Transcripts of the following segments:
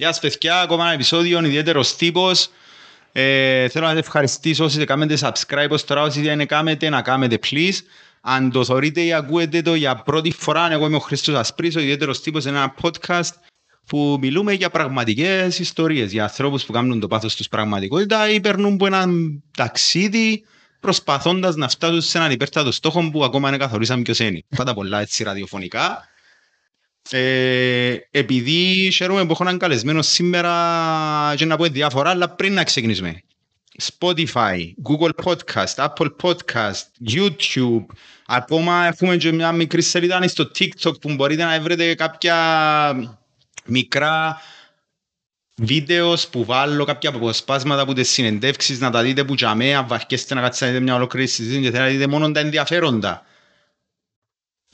Γεια σας παιδιά, ακόμα ένα επεισόδιο, ιδιαίτερος τύπος. Θέλω να σας ευχαριστήσω όσοι κάνετε subscribe, όσοι τώρα όσοι δεν κάνετε, να κάνετε please. Αν το θεωρείτε ή ακούετε το για πρώτη φορά, εγώ είμαι ο Χρήστος Ασπρίς, ο ιδιαίτερος τύπος, ένα podcast που μιλούμε για πραγματικές ιστορίες, για ανθρώπους που κάνουν το πάθος τους πραγματικότητα ή περνούν από ένα ταξίδι προσπαθώντας να φτάσουν σε έναν υπέρτατο στόχο που ακόμα δεν καθορίσαμε ποιος είναι. Πάντα πολλά έτσι ραδιοφωνικά. Επειδή χαίρομαι που έχω έναν καλεσμένο σήμερα και να πω διάφορα, αλλά πριν να ξεκινήσουμε, Spotify, Google Podcasts, Apple Podcasts, YouTube, ακόμα έχουμε και μια μικρή σελίδα στο TikTok που μπορείτε να βρείτε κάποια μικρά βίντεο που βάλω, κάποια αποσπάσματα από τις συνεντεύξεις, να τα δείτε που τζαμέ, αν βαρκέστε να κατσάνετε μια ολόκληρη συζήτηση και θέλετε να δείτε μόνο τα ενδιαφέροντα.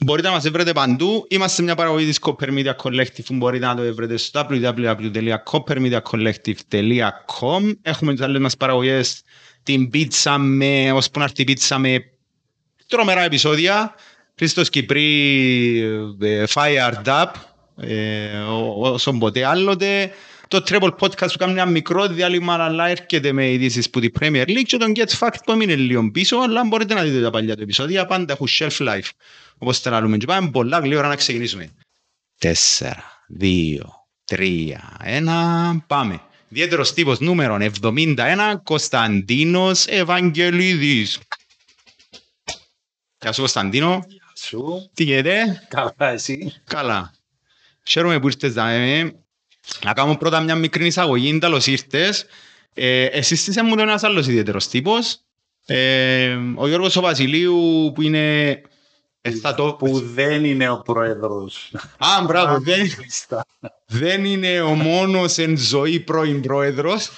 Μπορείτε να μας βρείτε παντού. Είμαστε μια παραγωγή της Copermedia Collective που μπορείτε να το βρείτε στο www.copermediacollective.com. Έχουμε τις άλλες μας παραγωγές, την πίτσα με, ώσπου να έρθει η πίτσα με τρομερά επεισόδια. Χρήστος Κυπρί, Fired Up, όσον ποτέ άλλοτε. Το Treble Podcast που κάνει ένα μικρό διάλειμμα, αλλά έρχεται με ειδήσεις που τη Premier League, και τον Get Fact που είναι λίγο πίσω, αλλά μπορείτε να δείτε τα παλιά του επεισόδια, πάντα έχουν shelf life. Όπως τα λαλούμε και πάμε πολλά γλύωρα να ξεκινήσουμε. 4, 2, 3, 1, πάμε. Ιδιαίτερος τύπος νούμερον 71, Κωνσταντίνος Ευαγγελίδης. Γεια σου Κωνσταντίνο. Γεια σου. Τι γίνεται? Καλά, εσύ? Καλά. Χαίρομαι που ήρθες να κάνω πρώτα μια μικρή εισαγωγή, καλώς ήρθες. Εσείς είσαι μου ένας άλλος ιδιαίτερος τύπος. Ο Γιώργος ο Βασιλείου που είναι... Που δεν είναι ο πρόεδρος. Α, μπράβο, δεν είναι ο μόνος εν ζωή πρώην πρόεδρος.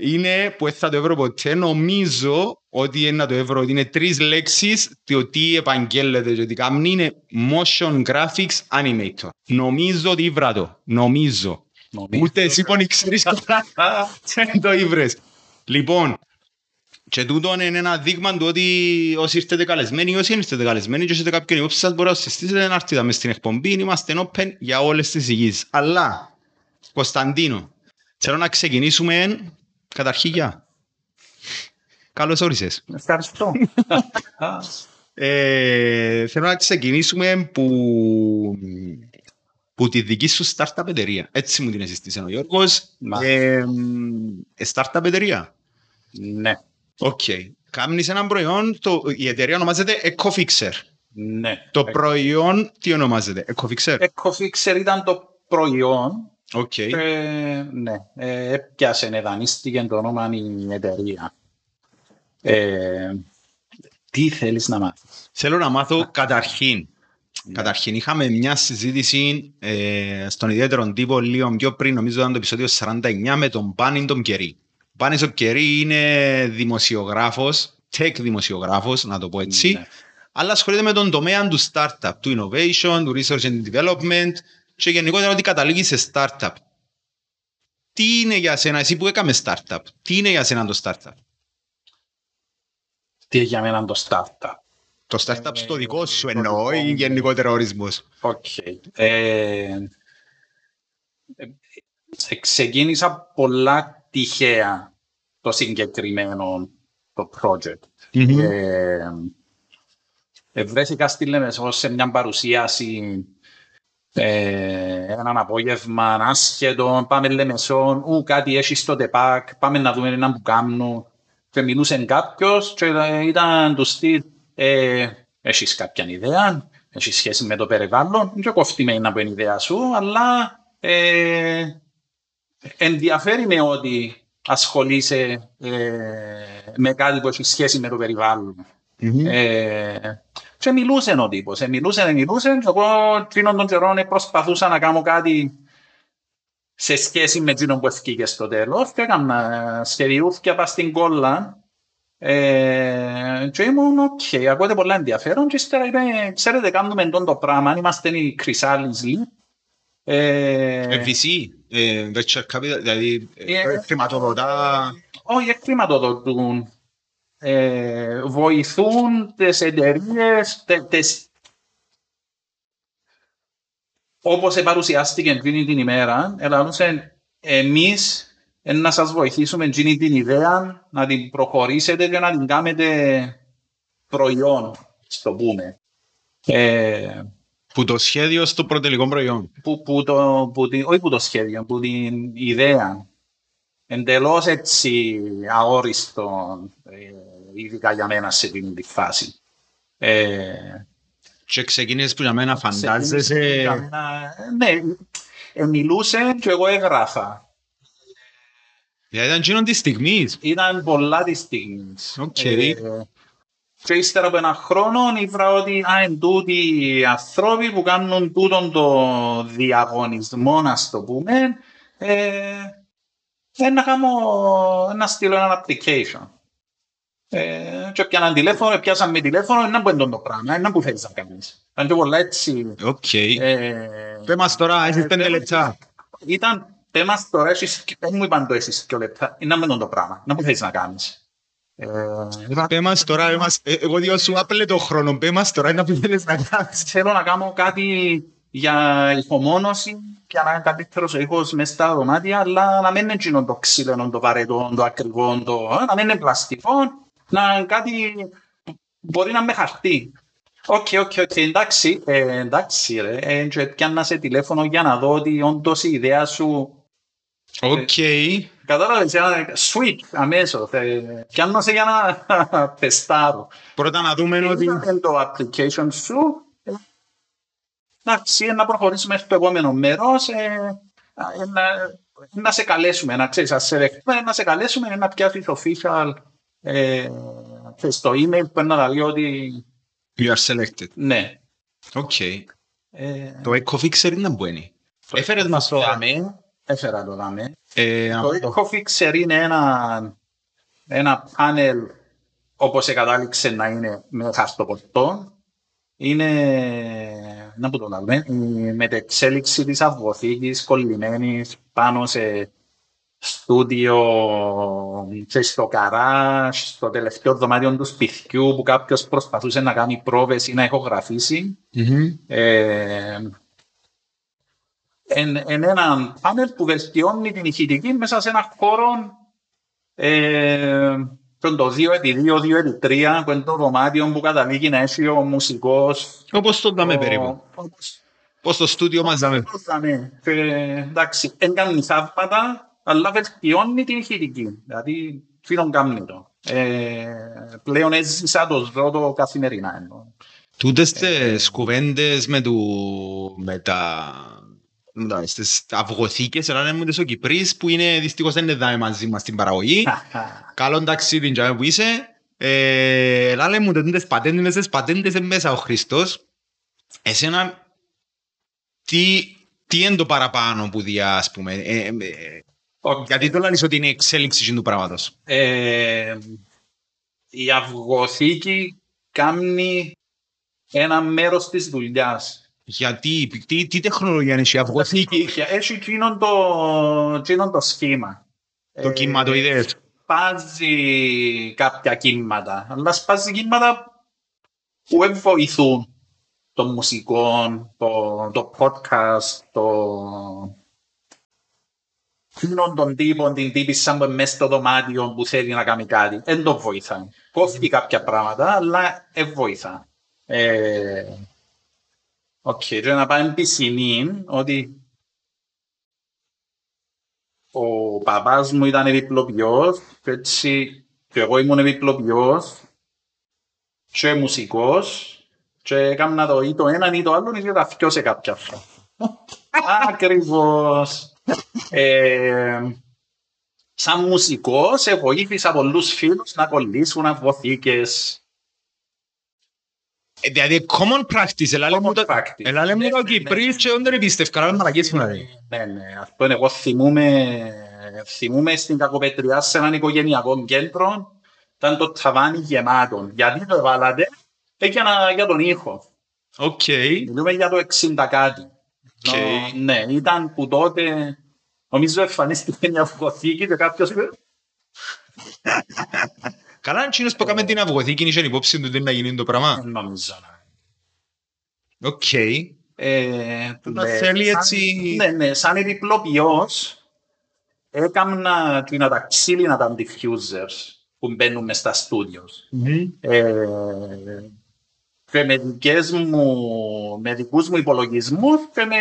Είναι που θα το εύρω ποτέ. Νομίζω ότι είναι να το εύρω. Είναι τρεις λέξεις το τι επαγγέλλεται και τι κάνει. Είναι motion graphics animator. Νομίζω ότι ήβρα το. Νομίζω. Ούτε εσύ πόνοι ξέρεις το ήβρες. Λοιπόν, και τούτο είναι ένα δείγμα του ότι όσοι ήρθετε καλεσμένοι ή όσοι ήρθετε καλεσμένοι και έχετε κάποιον υπόψη σας μπορεί να συστήσετε να έρθετε μες στην εκπομπή. Είμαστε open για όλες τις υγείς. Αλλά, Κωνσταντίνο, θέλω να ξεκινήσουμε καταρχήν για... Καλώς όρισες. Ευχαριστώ. Θέλω να ξεκινήσουμε που τη δική σου startup εταιρεία. Έτσι μου την συστήσε ο Γιώργος. Startup εταιρεία. Ναι. Οκ. Κάμνεις έναν προϊόν, η εταιρεία ονομάζεται ECOFIXER. Ναι. Το προϊόν τι ονομάζεται? ECOFIXER. ECOFIXER ήταν το προϊόν. Οκ. Ναι. Έπιασε, δανείστηκε το όνομα η εταιρεία. Τι θέλεις να μάθεις? Θέλω να μάθω καταρχήν. Ναι. Καταρχήν είχαμε μια συζήτηση στον ιδιαίτερο τύπο λίγο πιο πριν, νομίζω ήταν το επεισόδιο 49 με τον Πάνιν τον Κερί. Πάνης ο Κερί είναι δημοσιογράφος, tech δημοσιογράφος, να το πω έτσι, ναι, αλλά ασχολείται με τον τομέα του startup, του innovation, του research and development και γενικότερα ότι καταλήγει σε startup. Τι είναι για σένα, εσύ που έκαμε startup, τι είναι για σένα το startup? Τι είναι για μένα το startup? Το startup στο δικό σου εννοώ ή γενικότερα ορισμός? Οκ. Ξεκίνησα πολλά τυχαία το συγκεκριμένο το project. Βρέθηκα στη Λεμεσό σε μια παρουσίαση έναν απόγευμα άσχετο, πάμε Λεμεσό, κάτι έχει στο ΤΕΠΑΚ, πάμε να δούμε έναν που κάνουν. Και μιλούσε κάποιος και ήταν του στυλ, έχεις κάποια ιδέα, έχεις σχέση με το περιβάλλον, και κοφτεί με από την ιδέα σου, αλλά ενδιαφέρει με ότι ασχολείσαι με κάτι που έχει σχέση με το περιβάλλον. Και μιλούσε ο τύπος, μιλούσε. Εγώ τρίνον των καιρών προσπαθούσα να κάνω κάτι σε σχέση με τρίνον που ευκήκε στο τέλος και έκανα σχεδιούθηκια πας στην κόλλα και ήμουν ok, ακούγεται πολλά ενδιαφέρον και ύστερα είπε, ξέρετε κάνουμε εντόν το πράγμα, είμαστε οι Κρυσάλης Λίπ. Ευβυσί. Venture Capital, δηλαδή χρηματοδοτά... Όχι, χρηματοδοτούν. Βοηθούν τις εταιρείες, όπως παρουσιάστηκε εκείνη την ημέρα, ελαλούσε εμείς να σας βοηθήσουμε εκείνη την ιδέα, να την προχωρήσετε και να την κάνετε προϊόν, στο πούμε. Που το σχέδιο στο πρωτελικό προϊόν. Όχι που το σχέδιο, που την ιδέα. Εντελώς έτσι αόριστο, ειδικά για μένα σε την φάση. Και ξεκίνησες που για μένα φαντάζεσαι... Ναι, μιλούσε και εγώ έγραφα. Δηλαδή ήταν γίνον της στιγμής. Ήταν πολλά της στιγμής. Και ύστερα από ένα χρόνο ήβρα ότι είναι τούτοι οι ανθρώποι που κάνουν τούτον το διαγωνισμό, να το πούμε, να στείλω ένα application. Και πιάναν τηλέφωνο, πιάσαν με τηλέφωνο, είναι που είναι το πράγμα, είναι που θέλεις να κάνεις. Ήταν και πολλά έτσι. Οκ. Πέμας τώρα, έχεις 5 λεπτά. Ήταν, πέμας τώρα, δεν μου είπαν το έχεις 2 λεπτά, είναι το πράγμα, είναι που θέλεις να κάνεις. Πέμας τώρα, εγώ διό σου άπλε το χρόνο, πέμας τώρα, είναι που θέλεις να κάνεις. Θέλω να κάνω κάτι για ηχομόνωση, για να είναι καλύτερος ο ήχος μες στα δωμάτια, αλλά να μην είναι εκείνο το ξύλινο, το βαρετό, το ακριβό, να μην είναι πλαστικό, να είναι κάτι που μπορεί να με χαρτί. Οκ, εντάξει ρε, και αν να σε τηλέφωνο για να δω ότι όντως η ιδέα σου... Οκ. Κατάλαβες, sweet, αμέσως, και αν να σε για να τεστάρω. Πρώτα να δούμε ότι... Είναι το application σου. Να προχωρήσουμε στο επόμενο μέρος, να σε καλέσουμε, να ξέρεις, να σε καλέσουμε, να πιάσεις official στο email που να λέει ότι... You are selected. Ναι. Οκ. Το ECOFIXER είναι μπουένι. Έφερες μας το δάμε. Έφερα το δάμε. Το ECOFIXER είναι ένα πάνελ, όπως εκατάληξε να είναι με χαρτοπορτό. Είναι η μετεξέλιξη της αυγοθήκης κολλημένης πάνω σε στούντιο, στο καράζ, στο τελευταίο δωμάτιο του σπιτιού που κάποιος προσπαθούσε να κάνει πρόβες ή να ηχογραφήσει. Είναι ένα πάνελ που βελτιώνει την ηχητική μέσα σε έναν χώρο... το 2x2, 2x3, που είναι το δωμάτιο που καταλήγει να έχει ο μουσικός. Όπως το δάμε περίπου. Όπως το στούντιο μας δάμε. Εντάξει, δεν κάνει θαύματα, αλλά βελτιώνει την ηχητική. Δηλαδή, φίλον κάνει το. Πλέον έζησα το ζώτο καθημερινά. Τούτες τις κουβέντες με τα... στις αυγοθήκες, αλλά είναι ο Κυπρίς που είναι, δυστυχώς δεν είναι μαζί μας στην παραγωγή. Καλό ταξίδι για που είσαι. Λάλε μου τις πατέντες, μέσα ο Χριστός. Εσένα, τι είναι το παραπάνω που διά, ας πούμε. Γιατί το λαλείς ότι είναι η εξέλιξη του πράγματος. Η αυγοθήκη κάνει ένα μέρος της δουλειάς. Γιατί, τι τεχνολογία είναι η αυγοθήκη. Έχει το σχήμα. Το κυματοειδές. Σπάζει κάποια κύματα. Αλλά σπάζει κύματα που βοηθούν των μουσικών, το podcast, των τύπων, την τύπησα μέσα στο δωμάτιο που θέλει να κάνει κάτι. Δεν το βοηθάει. Κόφτει κάποια πράγματα, αλλά δεν βοηθάει. Και να πάμε πισινή, ότι ο παπάς μου ήταν επιπλοποιός, έτσι και εγώ ήμουν επιπλοποιός και μουσικός και έκανα το ή το έναν ή το άλλον ή τα δυο σε κάποια φορά. Ακριβώς. Σαν μουσικός βοήθησα πολλούς φίλους να κολλήσουν αυγοθήκες. Δηλαδή, common practice, ελάλε μου το Κυπρίς και όντως επίστευκα, αλλά μαλακές μου να λέει. Ναι, εγώ θυμούμαι στην Κακοπετριά σε έναν οικογενειακό κέντρο, ήταν το ταβάνι γεμάτο. Γιατί το έβαλατε, για τον ήχο. Οκ. Μιλούμε για το 60 κάτι. Ναι, ήταν που τότε, νομίζω εμφανίστηκε μια αυγοθήκη και κάποιος... Καλά είναι που έκαμε την αυγοθήκη, είχε υπόψη του τι να γίνει το πράγμα. Νομίζω. Οκ. να θέλει έτσι... Ναι, σαν ειδικλοποιός έκανα τα ξύλινα τα diffusers που μπαίνουν μες στα studios. Και με δικούς μου υπολογισμούς και με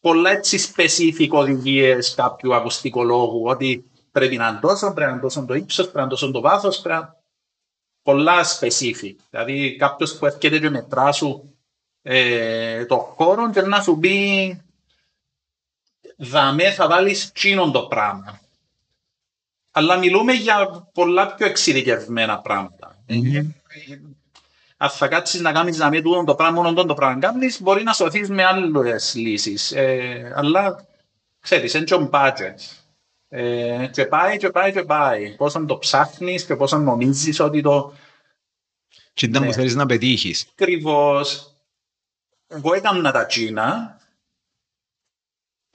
πολλά έτσι specific οδηγίες κάποιου ακουστικολόγου, ότι πρέπει να είναι τόσο, πρέπει να είναι τόσο το ύψος, πρέπει να είναι τόσο το βάθος, πρέπει να... πολλά specific. Δηλαδή κάποιος που έρχεται και μετρά σου το χώρο και να σου πει δαμέ θα βάλεις τσίνον το πράγμα. Αλλά μιλούμε για πολλά πιο εξειδικευμένα πράγματα. Αν θα κάτσεις να κάνεις να μην το πράγμα, μόνο το πράγμα κάνεις, μπορεί να σωθείς με άλλες λύσεις. Αλλά, ξέρεις, είναι και budget. Και πάει. Πόσο το ψάχνεις και πόσο νομίζεις ότι το... Τι ήταν που θέλεις να πετύχεις. Ακριβώς. Εγώ έκανα τα τσίνα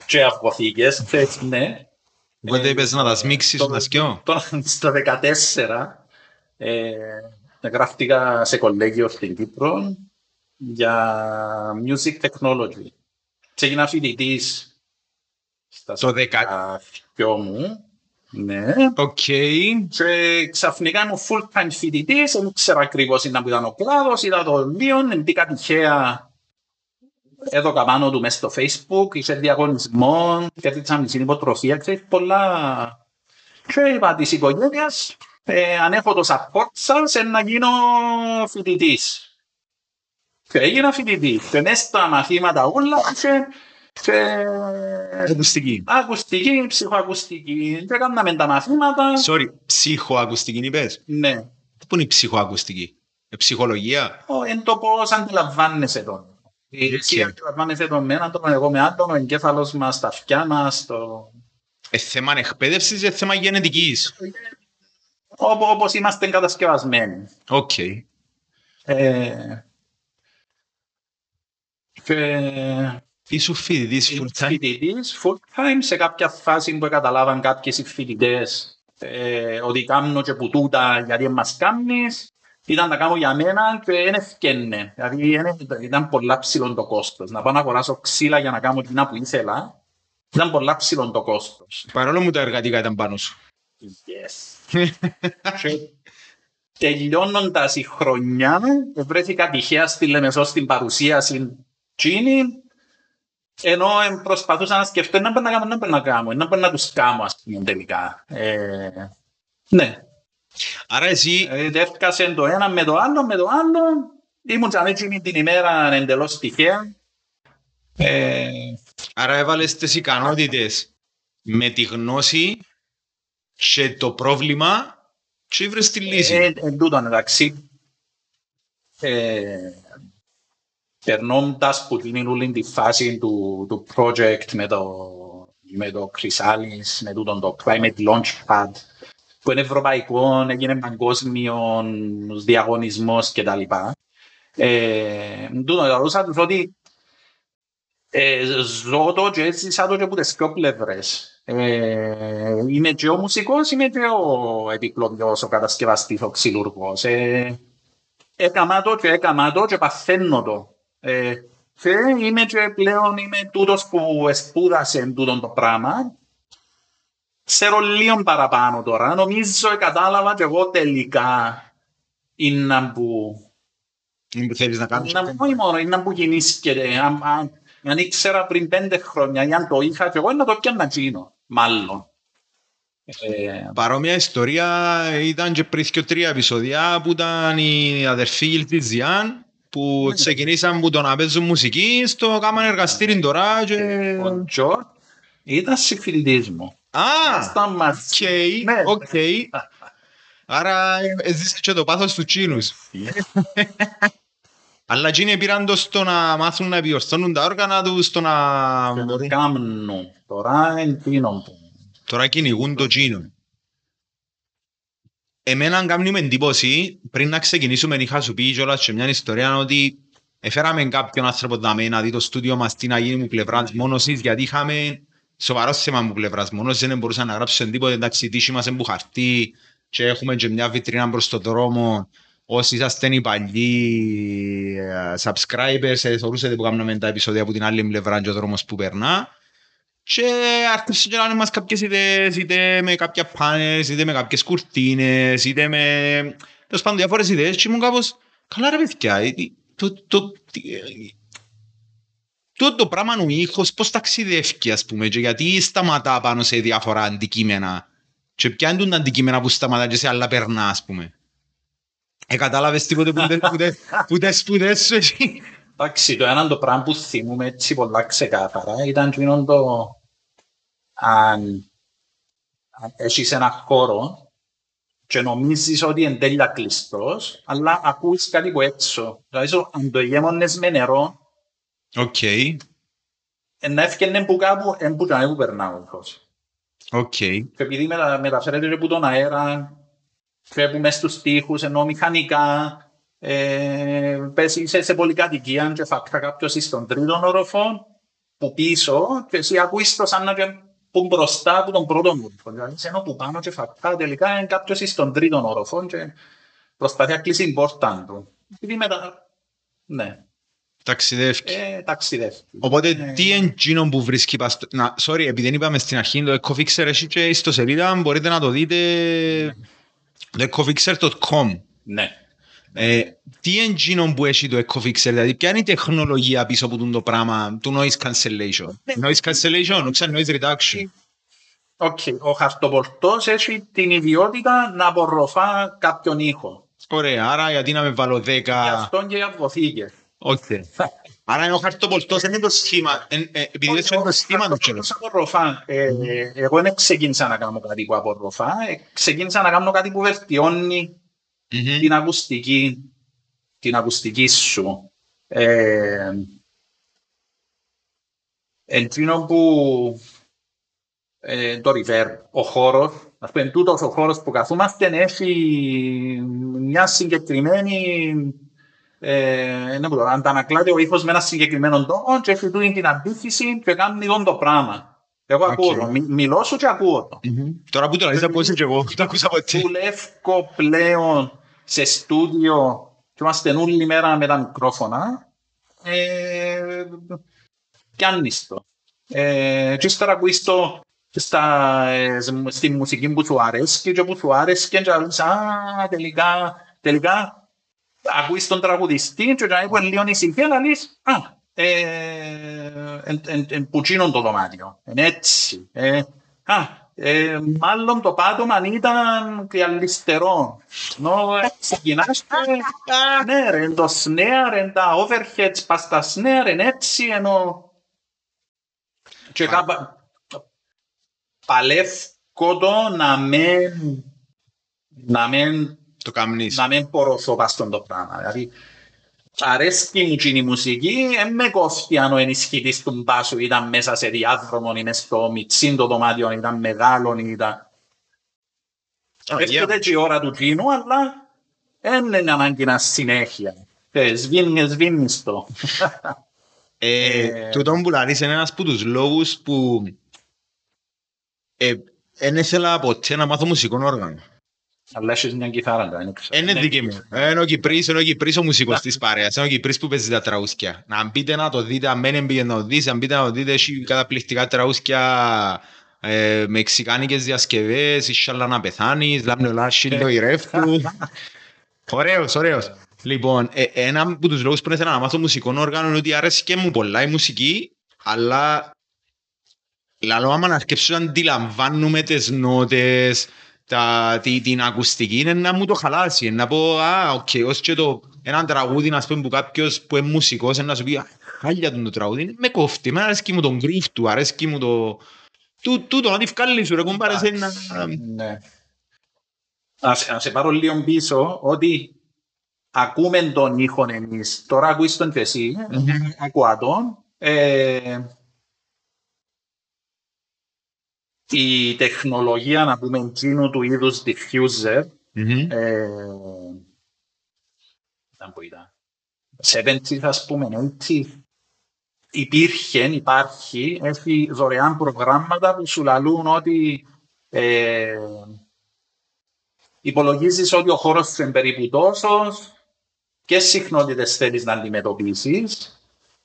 και αυγωθήκες, ναι. Οπότε είπες να τα σμίξεις στον ασκιό. Στο 14... γράφτηκα σε κολέγιο στην Κύπρο για music technology. Ξεκινά φοιτητής στα σπίτια μου. Ναι. Okay. Και ξαφνικά μου full-time φοιτητής, δεν ξέρω ακριβώς να που ήταν ο κλάδος, είδα το βιβλίο, μπήκα τυχαία εδώ καμάνω του μέσα στο Facebook, είχε διαγωνισμό, κέρδισα μισή υποτροφία, ξέρεις πολλά. Και είπα της οικογένειας, αν έχω το support σας, να γίνω φοιτητής. Και έγινα φοιτητής. Και μέσα στα μαθήματα όλα, ακουστική. Ακουστική, ψυχοακουστική. Και κάναμε τα μαθήματα. Sorry, ψυχοακουστική είπες. Ναι. Πού είναι η ψυχοακουστική, ψυχολογία. Εν το πώς αντιλαμβάνεσαι τον. Και αντιλαμβάνεσαι τον με έναν τρόπο, εγώ με άτομο, εγκέφαλος μας, τα αυτιά μας. Θέμα εκπαίδευσης, θέμα γενετικής. Όπως είμαστε κατασκευασμένοι. Οκ. Ήσου φοιτητής full-time. Φοιτητής full-time σε κάποια φάση που καταλάβαν κάποιες οι φοιτητές ότι κάνω και που τούτα γιατί μας κάνεις. Ήταν να κάνω για μένα και δεν ευκένε. Δηλαδή ήταν πολλά ψηλό το κόστος. Να πάω να αγοράσω ξύλα για να κάνω κοινά που ήθελα. Ήταν πολλά ψηλό το κόστος. Παρόλο που τα εργατικά ήταν πάνω σου. Yes. Τελειώνοντας η χρονιά, βρέθηκα τυχαία στη Λεμεσό στην παρουσίαση Genie, ενώ προσπαθούσα να σκεφτώ να τους κάνω τελικά. Ναι. Άρα εσύ έφτασε το ένα με το άλλο, ήμουν σαν Genie την ημέρα εντελώς τυχαία. Άρα έβαλες τις ικανότητες με τη γνώση και το πρόβλημα και βρες τη λύση. Εν τούτον, εντάξει, περνώντας που την όλη τη φάση του project με το Κρυσάλης, με τούτον το Climate Launchpad, που είναι ευρωπαϊκό, έγινε παγκόσμιο διαγωνισμός κτλ. Εν τούτον, λαρώσα τους ότι ζω το και έζησα το και από τις πιο πλευρές. Είμαι και ο μουσικός, είμαι και ο επικλωβιός, ο κατασκευαστής, ο ξυλουργός. Έκαμα το και παθαίνω το. Και είμαι και πλέον τούτος που σπούδασε τούτον το πράγμα. Ξέρω λίγο παραπάνω τώρα. Νομίζω κατάλαβα και εγώ τελικά είναι που... Είναι που θέλεις να κάνεις. Είναι που γεννήσκεται. Αν ήξερα πριν 5 χρόνια, ή αν το είχα και εγώ, να το πιάνω να γίνω, μάλλον. Παρόμοια ιστορία ήταν και πριν 2-3 επεισοδιά που ήταν οι αδερφοί Γιλτιζιάν που ξεκινήσαν που το να παίζουν μουσική στο κάμαν εργαστήριν τώρα και... Ο Τζορτ ήταν συμφιλητής μου. Οκ. Άρα έζησε και το πάθος του Τσίνους. Αλλά Genie πήραν το στο να μάθουν να επιορθώνουν τα όργανα τους, στο να... Κάμνουν. Τώρα εντύνον. Τώρα κυνηγούν το Genie. Εμένα κάνουμε εντύπωση, πριν να ξεκινήσουμε είχα σου πει κιόλας και μια ιστορία ότι έφεραμε κάποιον άνθρωπο να δει το στούντιο μας τι να γίνει μου πλευράς μόνωσης, γιατί είχαμε σοβαρό θέμα μου πλευράς μόνωσης, δεν μπορούσα να γράψω τίποτε, εντάξει, τύχη μας εμπουχαρτεί και έχουμε και μια βιτρίνα προς τον δρόμο. Όσοι είσαστε οι παλιοί subscribers, θεωρούσατε που κάναμε τα επεισόδια από την άλλη πλευρά και ο δρόμος που περνά. Και άρχισε να κάνουμε κάποιες ιδέες, είτε με κάποια πάνες, είτε με κάποιες κουρτίνες, είτε με τέλος πάντων διάφορες ιδέες. Και ήμουν κάπως, καλά ρε παιδιά, το πράγμα ο ήχος πώς ταξιδεύει, ας πούμε, και γιατί σταματά πάνω σε διάφορα αντικείμενα και ποια είναι τα αντικείμενα που σταματά και σε άλλα περνά, ας πούμε. Κατάλαβες τίποτε που τα σπουδές σου εσύ. Εντάξει, το έναν το πράγμα που θυμούμε έτσι πολλά ξεκάθαρα ήταν κοινό το αν έχεις ένα χώρο και νομίζεις ότι είναι τέλεια κλειστός, αλλά ακούεις κάτι από έξω. Δηλαδή, αν το γέμονες με νερό, να έφυγαινε που κάπου, που και που περνάω όπως. Και επειδή μεταφέρεται και από τον αέρα, φεύγουν μέσα στους τοίχους, ενώ μηχανικά, πέσει σε πολυκατοικία και φακτά κάποιος είσαι στον τρίτον όροφο που πίσω και εσύ ακούεις το σαν να πούν μπροστά από τον πρώτο όροφο, δηλαδή ενώ που πάνω και φακτά τελικά είναι κάποιος είσαι στον τρίτον όροφο και προσπαθεί να κλείσει την πόρτα του. Επειδή μετά, ναι. Ταξιδεύει. Οπότε τι εγγύνο που βρίσκει επειδή δεν είπαμε στην αρχή, το ECOFIXER έχει και ιστοσελίδα, μπορείτε να το δείτε, το ECOFIXER.com. Ναι. Τι engine που έχει το ECOFIXER, δηλαδή ποια είναι η τεχνολογία πίσω από το πράγμα του noise cancellation. Noise reduction. Ο χαρτοπορτός έχει την ιδιότητα να απορροφά κάποιον ήχο. Ωραία, άρα γιατί να με βάλω 10. Γι' αυτό και οι αποθήκες. Άρα ο χαρτοπορτός είναι το σχήμα. Επειδή δεν είναι το σχήμα το ξέρω. Εγώ δεν ξεκίνησα να κάνω κάτι που απορροφά, ξεκίνησα να κάνω κάτι που βελτιώνει την ακουστική σου. Εντύνω που το reverb, ο χώρος, ας πούμε τούτος ο χώρος που καθούμαστε έχει μια συγκεκριμένη, αντανακλάται ο ήχος με ένα συγκεκριμένο τόνο και έχει την αντίθεση και κάνει τον το πράγμα. Εγώ ακούω, μιλώ σου και ακούω το. Τώρα που το λες ακούσεις και εγώ, το ακούσα από τι. Δουλεύω πλέον σε στούντιο και μας στενούν όλη μέρα με τα μικρόφωνα. Πιάνεις το. Και ύστερα ακούεις το στη μουσική που σου αρέσει και που σου αρέσει και τελικά ακούεις τον τραγουδιστή και να είπαν λίγο νησυχία να λες πουτσίνον το δωμάτιο. Έτσι. Μάλλον το πάτωμα ήταν κρυαλιστερό. Ξεκινάς και το snare, εν τα overheads, πας τα snare, εν έτσι, ενώ και παλεύκω το να μεν πορωθώ πας στον το πράγμα. Δηλαδή, αρέσκει μου η μουσική, δεν με κόφτει αν ο ενισχυτής του μπάσου ήταν μέσα σε διάδρομο ή μέσα στο μιτσίν το δωμάτιο, ήταν μεγάλο ή ήταν... Έρχεται και η ώρα του κοινού, αλλά δεν είναι ανάγκη να συνέχεια. Σβήνεις το. Τούτον που λαρείς είναι ένας από τους λόγους που δεν ήθελα ποτέ να μάθω μουσικών όργανο. Αλλά έχεις μια κιθάρα, είναι δική μου. Είναι ο Κυπρίς ο μουσικός της παρέας. Είναι ο Κυπρίς που παίζει τα τραούσκια. Να μπείτε να το δείτε, αν μένει πήγε να το δεις, αν μπείτε να το δείτε, έχει καταπληκτικά τραούσκια, μεξικάνικες διασκευές, ίσχαλα να πεθάνεις, λάμνε λάσχιν το ηρεύτου. Ωραίος. Λοιπόν, ένα από τους λόγους που ήθελα να μάθω μουσικών όργανων είναι ότι άρεσε και μου πολλά η μουσική, αλλά λαλό άμα να αρκεψω να αντιλαμβάνουμε τις νότες, την ακουστική είναι να μου το χαλάσει, να πω ως και έναν τραγούδι να σπέμει που κάποιος που είναι μουσικός να σου πει χάλια τον το τραγούδι, με κόφτει, εμένα αρέσκει μου τον γκριφ του, αρέσκει μου το... Τούτο να τη βγάλει σου ρε κομπάρες ένα... Ναι. Να σε πάρω λίγο πίσω ότι ακούμε τον ήχον εμείς, τώρα ακούεις τον και εσύ, ακούω τον... Η τεχνολογία, να πούμε, εκείνου του είδους diffuser, ήταν που ήταν, 70 ας πούμε, 80, υπάρχει, έχει δωρεάν προγράμματα που σου λαλούν ότι υπολογίζεις ότι ο χώρος σου είναι περίπου τόσος, ποιες συχνότητες θέλεις να αντιμετωπίσεις,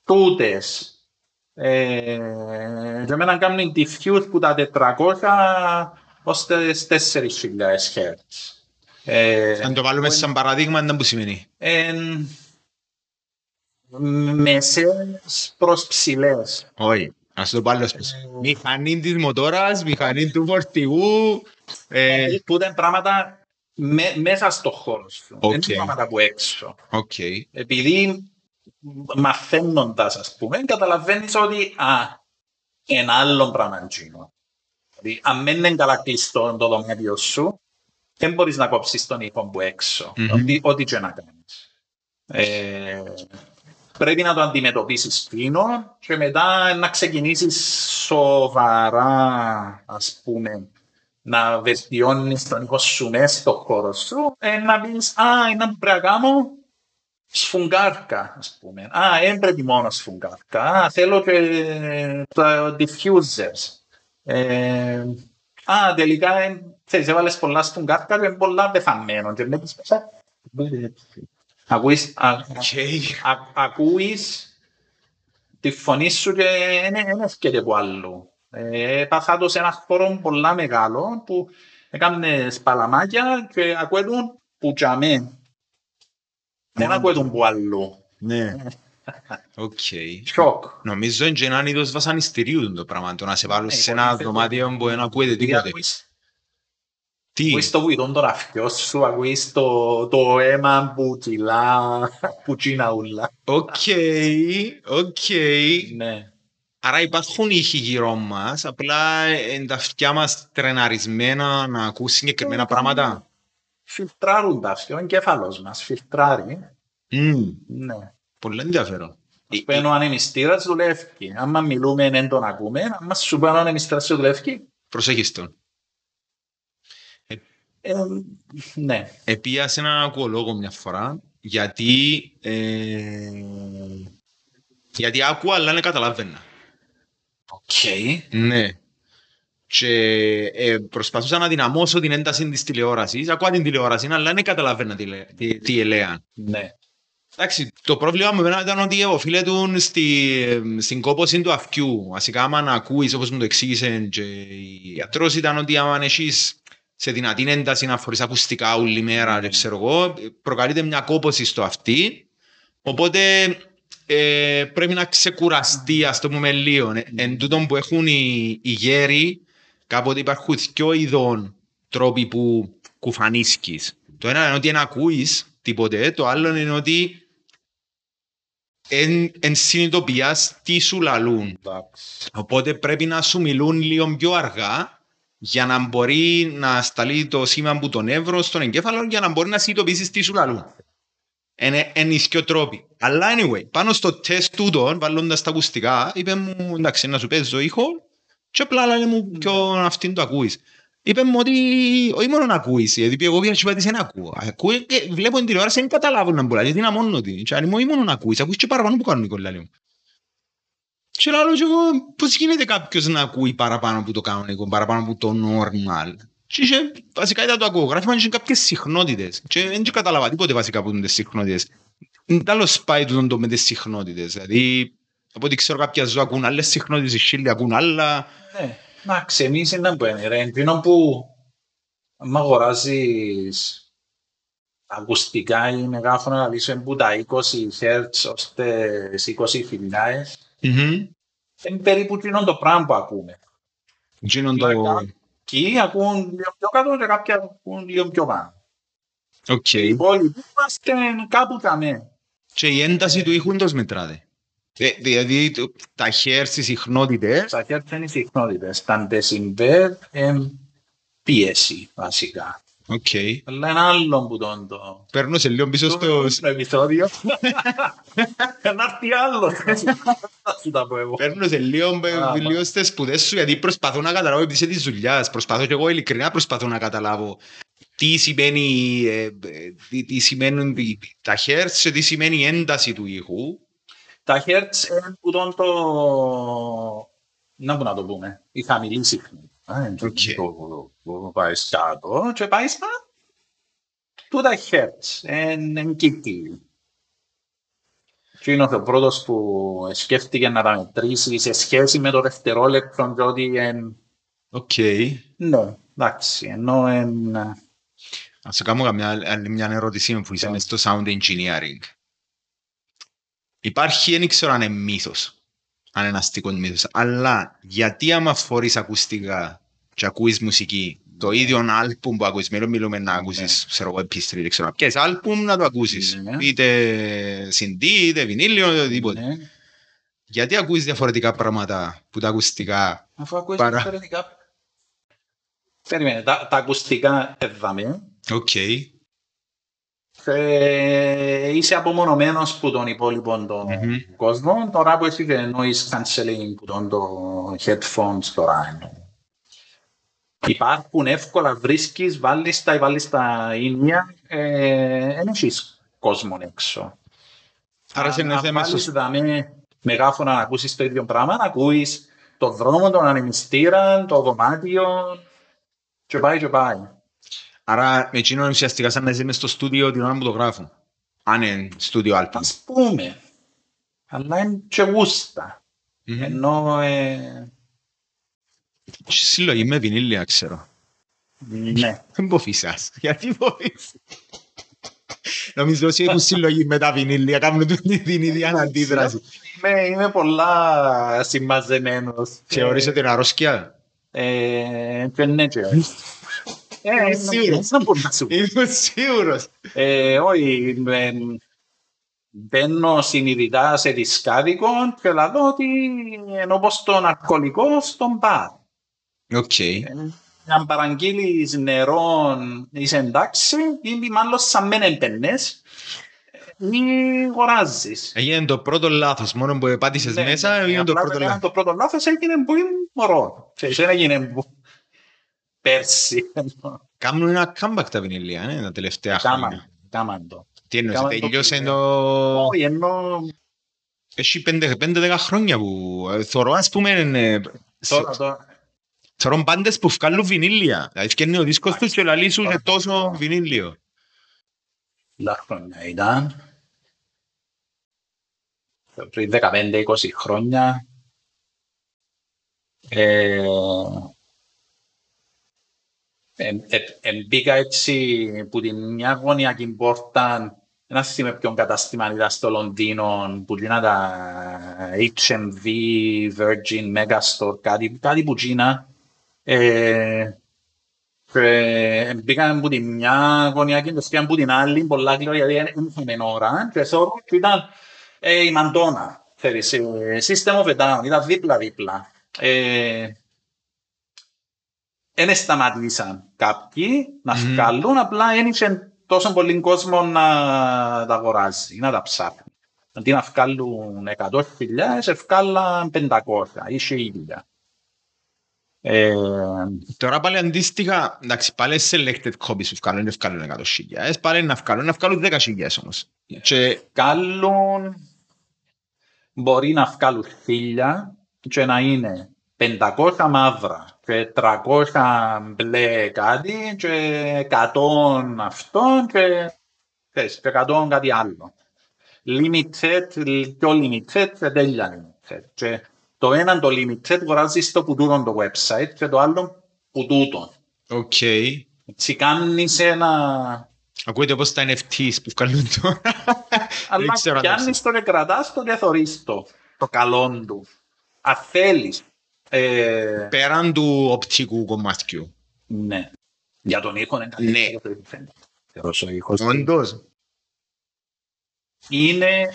τούτες. Και εμένα κάνουν diffuse που τα 400 ως τις 4.000 Hz. Αν το βάλουμε σαν παραδείγμα, δεν που σημαίνει. Μεσές προς ψηλές. Όχι, ας το πάλι ως πίσω. Μηχανή της μοτόρας, μηχανή του φορτηγού. Που ήταν πράγματα μέσα στο χώρο σου. Δεν είναι πράγματα από έξω. Επειδή μαθαίνοντας, ας πούμε, καταλαβαίνεις ότι ένα άλλο πράγμα είναι. Δηλαδή, αν δεν είναι καλά κλειστό το δωμάτιο σου, δεν μπορείς να κόψεις τον ήχο που έξω. Ό,τι και να κάνεις. Πρέπει να το αντιμετωπίσεις φύνο και μετά να ξεκινήσεις σοβαρά, ας πούμε, να βελτιώνεις τον ήχο σου μέσα στο χώρο σου, να πεις, είναι πραγάμο σφουγγάρκα, ας πούμε. Δεν πρέπει μόνο σφουγγάρκα. Θέλω και τα diffusers. Τελικά, ξέρεις, έβαλες πολλά σφουγγάρκα και είναι πολλά πεθαμένων. Και βλέπεις πέσα. Ακούεις τη φωνή σου και δεν έφτιαξε από άλλο. Παθά το σε ένα χώρο πολλά μεγάλο που έκανε σπαλαμάκια και ακούγουν πουτσαμέ. Δεν ακούγουν που αλλού. Ναι. Οκ. Σοκ. Νομίζω είναι και έναν είδος βασανιστηρίου το πράγμα. Το να σε βάλω σε ένα δωμάτιο που δεν ακούγεται τίποτε. Τι. Ακούεις το βουητόν το ραφιό σου, ακούεις το αίμα που κυλά, που κίνα ούλα. Οκ. Άρα υπάρχουν ήχοι γύρω μας, απλά τα αυτιά μας τρεναρισμένα να ακούν συγκεκριμένα πράγματα. Φιλτράρουν τα αυτοί, ο εγκέφαλος μας φιλτράρει. Ναι. Πολύ ενδιαφέρον. Ας πούμε ο ανεμιστήρας δουλεύει. Άμα μιλούμε δεν τον ακούμε, άμα σου πάνω ο ανεμιστήρας δουλεύει. Προσέχεις τον. Ναι. Επία σε έναν ακουολόγο μια φορά, γιατί άκουα αλλά δεν καταλάβαινα. Ναι. Και προσπαθούσα να δυναμώσω την ένταση της τηλεόρασης. Ακούω την τηλεόραση, αλλά δεν καταλαβαίνω τι ελέγαν. Ναι. Εντάξει, το πρόβλημα μου ήταν ότι οφείλεται στην κόπωση του αυτιού. Βασικά, άμα να ακούεις, όπως μου το εξήγησε και οι γιατρός, ήταν ότι άμα έχεις σε δυνατή ένταση να φορείς ακουστικά όλη μέρα, προκαλείται μια κόπωση στο αυτί. Οπότε πρέπει να ξεκουραστεί, ας το πούμε, λίγο. Εν τούτον που έχουν οι γέροι, κάποτε υπάρχουν δυο ειδών τρόποι που κουφανίσκεις. Το ένα είναι ότι δεν ακούεις τίποτε, το άλλο είναι ότι εν συνειδητοποιάς τι σου λαλούν. Οπότε πρέπει να σου μιλούν λίγο πιο αργά για να μπορεί να σταλεί το σήμα που τον έβρω στον εγκέφαλο για να μπορεί να συνειδητοποιήσεις τι σου λαλούν. Είναι ισχυρό τρόποι. Αλλά anyway, πάνω στο τεστ τούτον, βάλλοντας τα ακουστικά, είπε μου, εντάξει, να σου παίζω ήχο και απλά λένε μου ποιον αυτήν το ακούεις. Είπε μου ότι όχι μόνο να ακούεις, γιατί εγώ πήγα και είπα ότι δεν ακούω. Ακούω και βλέπω την τηλεόραση, δεν καταλάβω να μπουλάζει, γιατί είναι μόνο ότι. Και αν μόνο να ακούεις, ακούεις και παραπάνω που κάνουν οι κολλάλοι μου. Και λέω και εγώ, πώς γίνεται κάποιος να ακούει παραπάνω που το κάνουν εγώ, παραπάνω που το normal. Και βασικά ήταν το ακουογράφημα και κάποιες συχνότητες. Και δεν καταλαβα τίποτε βασικά από τις συχνότητες. Τ' άλλο σπάει τούτο με τις συχνότητες. Δηλαδή, από ό,τι ξέρω κάποια ζώα ακούν άλλες συχνότητες, οι σκύλοι ακούν άλλα. Ναι, να ξεμείς είναι που είναι. Εντύνο που άμα αγοράζεις ακουστικά ή μεγάφωνα, να λύσουν που τα 20 Hz ως τις 20.000. Είναι περίπου κοινό το πράγμα που ακούμε. Κοινό το... Εκεί ακούν λίγο πιο κάτω και κάποιοι ακούν λίγο πιο πάνω. Οι υπόλοιποι είμαστε κάπου καμέ. Και η ένταση του ήχου εντός μετράται. Δηλαδή τα χέρς, οι συχνότητες. Τα χέρς είναι οι συχνότητες. Τα ντεσιμπέρ πίεση βασικά. Αλλά ένα άλλο που τον το... Παίρνω σε λίγο πίσω στο επεισόδιο. Να έρθει άλλο. Παίρνω σε λίγο στις σπουδές σου, γιατί προσπαθώ να καταλάβω επειδή είσαι της δουλειάς. Προσπαθώ και εγώ ειλικρινά προσπαθώ να καταλάβω τι σημαίνουν τα hertz και τι σημαίνει η ένταση του ήχου. Τα hertz είναι που τον το... Να που να το πούμε. Η χαμηλή συχνή. Που πάει κάτω και πάει στα 20 Hz, εν κύκλοι. είναι ο πρώτος που σκέφτηκε να τα μετρήσει σε σχέση με το δευτερόλεπτο και ότι... Οκ. Ναι, εντάξει, ενώ... Να σου κάνω μια ερώτηση που είσαι στο sound engineering. Υπάρχει, δεν ξέρω αν είναι μύθος, αν είναι αστικό μύθος, αλλά γιατί άμα φορείς ακουστικά και ακούεις μουσική, το ίδιο άλπουμ που ακούσεις, μιλούμε να ακούσεις, ξέρω, επίστρι, δεν ξέρω, ποιες άλπουμ να το ακούσεις, είτε CD, είτε βινίλιο, είτε οτιδήποτε. Γιατί ακούεις διαφορετικά πράγματα που τα ακουστικά... Αφού ακούεις διαφορετικά... Περιμένε, τα ακουστικά εδάμε. Οκ. Είσαι απομονωμένος που τον υπόλοιπο τον κόσμο. Τώρα που έχει και noise cancelling που τον το headphones τώρα. Υπάρχουν εύκολα, βρίσκεις, βάλεις τα ίνια. Εν έχεις κόσμο έξω. Άρα σε ένα θέμα... βάλεις μεγάφωνα να ακούσεις το ίδιο πράγμα, να ακούεις τον δρόμο, τον ανεμιστήρα, το δωμάτιο. Και πάει και πάει. Άρα εκείνο είναι ουσιαστικά σαν να είσαι μες στο στούντιο την ώρα που το γράφω. Αν είναι στούντιο άλπιν. Ας πούμε. Αλλά είναι και γούστα. Ενώ... συλλογή με βινίλια, ξέρω. Ναι. Δεν ποφίσας. Γιατί ποφίσας. Νομίζω ότι έχουν συλλογή με τα βινίλια. Κάνουν την ίδια αντίδραση. Είμαι πολλά συμμαζεμένος. Θεωρείς ότι είναι αρρώσκια. Ναι, και όχι. Είμαι σίγουρος. Όχι, μπαίνω συνειδητά σε δισκάδικο και λαδώ ότι είναι όπως τον αλκοολικό στον μπαρ. Οκ. Αν παραγγείλεις νερό είσαι εντάξει, είναι μάλλον σαν μεν εμπαινές. Μη αγοράζεις. Έγινε το πρώτο λάθος, μόνο που πάτησες μέσα. Έγινε το πρώτο λάθος, έγινε πολύ μωρό. Δεν έγινε πέρσι. Κάμουν ένα comeback τα βινιλία, τα τελευταία χρόνια. Κάμαν το. Τι εννοείς, τελειώσε το... Όχι, ενώ... Έχει 5-10 χρόνια που... Θωρώ, ας πούμε... Θωρώ πάντες που βγάλουν βινίλια. Δηλαδή, φκένει ο δίσκος τους και λαλίσουν τόσο βινίλιο. Πολλά χρόνια ήταν. Πριν 15-20 χρόνια. Μπήκα έτσι που την μια γωνιακή πόρτα, ένα σύστημα ποιον κατάστημα ήταν στο Λονδίνο, που ήταν τα HMV, Virgin Mega Store, κάτι που γίνα. Μπήκαμε από τη μια γωνιά και μπήκαμε από την άλλη, πολλά κλειό, γιατί δεν είχαμε ώρα. Και θεωρώ ότι ήταν η Μαντώνα, θέλεις, System of a Down, ήταν δίπλα-δίπλα. Δεν σταματήσαν κάποιοι να βγάλουν, απλά δεν είχε τόσο πολύ κόσμο να τα αγοράζει, να τα ψάχνει. Αντί να βγάλουν 100.000, βγάλαν 500 ή 1.000. Τώρα πάλι αντίστοιχα, εντάξει, πάλι selected copies που βγάλουν, δεν βγάλουν 100.000, πάλι να βγάλουν 10.000 όμως. Και βγάλουν, μπορεί να βγάλουν 1.000 και να είναι 500 μαύρα και 300 μπλε κάτι και 100 αυτό και 100 κάτι άλλο. Limited, πιο limited και τέλεια limited. Και το έναν το limited γοράζεις το που τούτον το website και το άλλο που τούτον. Οκ. Έτσι κάνεις ένα... Ακούγεται όπως τα NFTs που βγάλουν τώρα. Αλλά κάνεις το και κρατάς το και θωρείς το καλό του. Αν θέλεις. Πέραν του οπτικού κομμάτιου. Ναι. Για τον ήχο είναι κάτι. Ναι. Όντως. Είναι...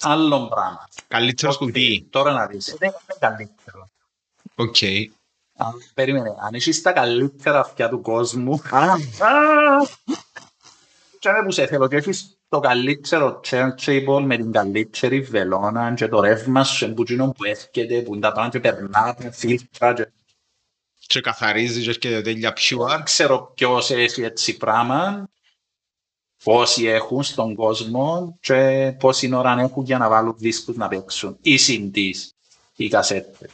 άλλον πράγμα. Καλύτερο σκουπί. Τώρα να δεις. Δεν είναι καλύτερο. Οκ. Περίμενε. Αν έχεις τα καλύτερα αυτιά του κόσμου... Ξέρετε που σε θέλω και έχεις το καλύτερο turntable με την καλύτερη βελόνα και το ρεύμα σου εμπούτζινο που έρχεται, που είναι τα πράγματα και περνά, φίλτρα και... Και καθαρίζει και έρχεται τέλεια pure. Ξέρω ποιος έχει έτσι πράγμα. Πόσοι έχουν στον κόσμο και πόση ώρα έχουν για να βάλουν δίσκους να παίξουν. Ή συντής, ή κασέτες.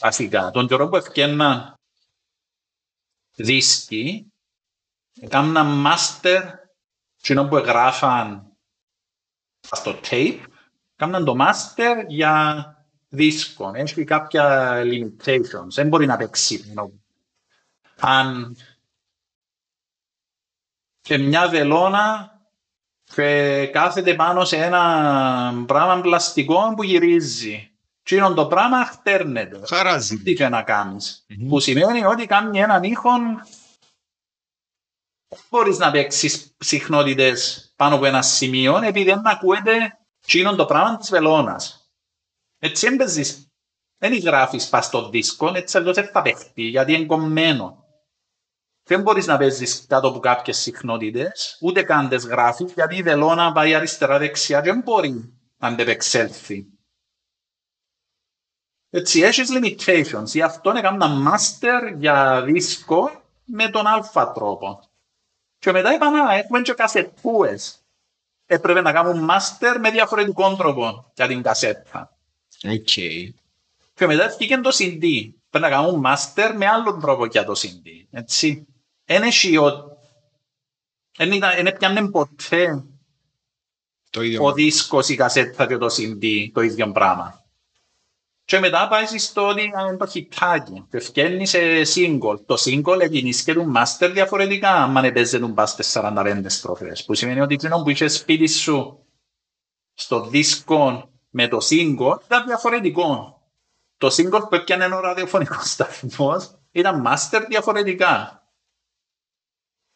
Βασικά, τον καιρό που έφτιανα δίσκοι, έκαναν μάστερ, κοινό που εγγράφαν στο tape Κάμναν το master για δίσκο. Έχει κάποια limitations. Δεν μπορεί να παίξει. Αν και μια βελόνα και κάθεται πάνω σε ένα πράγμα πλαστικό που γυρίζει. Τι είναι το πράγμα, χτέρνεται. Χαράζει. Τι και να κάνεις. Mm-hmm. Που σημαίνει ότι κάνει έναν ήχο. Μπορείς να παίξεις συχνότητες πάνω από ένα σημείο, επειδή δεν ακούεται τι είναι το πράγμα της βελόνας. Έτσι έμπαιζεις. Δεν γράφεις πας στο δίσκο, έτσι αλλιώς δεν θα παίχνει, γιατί είναι κομμένο. Δεν μπορείς να παίζεις κάτω από κάποιες συχνότητες, ούτε καν τις γράφεις, γιατί η βελόνα πάει αριστερά-δεξιά και δεν μπορεί να αντεπεξέλθει. Έτσι, έχεις limitations. Γι' αυτό έκανα ένα master για δίσκο με τον αλφα τρόπο. Και μετά είπαμε, έχουμε και κασετούες. Έπρεπε να κάνουμε master με διαφορετικό τρόπο για την κασέτα. Okay. Και μετά έφυγε το CD. Πρέπει να κάνουμε master με άλλον τρόπο για το CD. Έτσι. Δεν έπιανε ποτέ ο δίσκος, η κασέτα και το CD το ίδιο πράγμα. Και μετά πάει στο ότι είναι το χιτάκι και φτιάχνει σε single. Το single έγινεις και του master διαφορετικά αν παίζεται του μπάστες 45 στροφές. Που σημαίνει ότι κοινό που είσαι σπίτι σου στο δίσκο με το single ήταν διαφορετικό. Το single που έπιανε ένα ραδιοφωνικό σταθμός ήταν master διαφορετικά.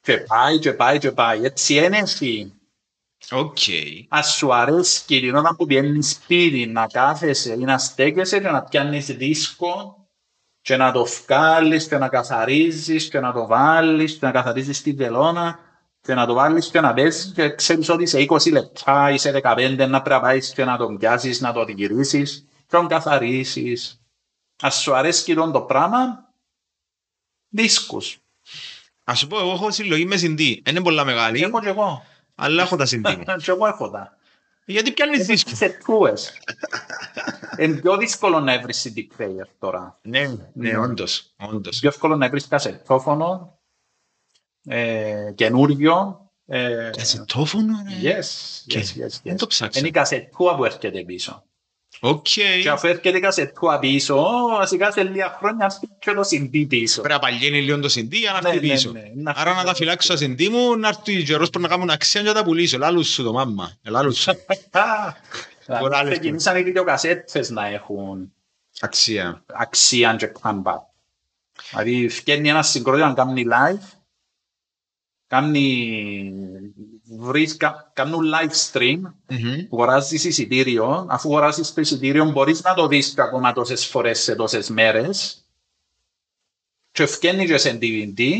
Και πάει και πάει και πάει. Έτσι ένεχει. Okay. Ας σου αρέσει την ώρα που πιένεις σπίτι να κάθεσαι ή να στέκεσαι και να πιάνεις δίσκο και να το βγάλεις και να καθαρίζεις και να το βάλεις και να καθαρίζεις τη βελόνα και να το βάλεις και να παίζεις και ξέρεις ότι σε 20 λεπτά ή σε 15 να πραβάεις και να τον πιάσεις, να το αντιγυρίσεις και να τον καθαρίσεις. Ας σου αρέσει το πράγμα, δίσκους. Ας σου πω, εγώ έχω συλλογή με συντή, είναι πολλά μεγάλη. Έχω και εγώ. Αλλά έχω τα συντήματα. Και εγώ έχω τα. Γιατί πιάνεις δίσκο. Σε τούες. Είναι πιο δύσκολο να βρεις CD player τώρα. Ναι, όντως. Πιο εύκολο να βρεις κασετόφωνο. Καινούργιο. Κασετόφωνο. Yes. Δεν το ψάξα. Είναι η κασετούα που έρχεται πίσω. Οκ. Και αφού έρχεται η κασετούα πίσω, βασικά σε λίγα χρόνια έρχεται και το CD πίσω. Πρέπει να παγγένει λίγο το CD για να έρθει πίσω. Άρα να τα φυλάξω στα CD μου, να έρθει η γερός πρέπει να κάνουν αξία και τα πουλήσω. Λάλους σου το μάμμα. Λάλους σου. Ξεκινήσαν οι βιντεοκασέτες να έχουν αξία και κάμπα. Δηλαδή φτιάχνει ένα συγκρότημα να κάνει live, κάνουν live stream, αγοράζεις εισιτήριο, αφού αγοράζεις το εισιτήριο μπορείς να το δεις ακόμα τόσες φορές σε τόσες μέρες και ευκένει και σε DVD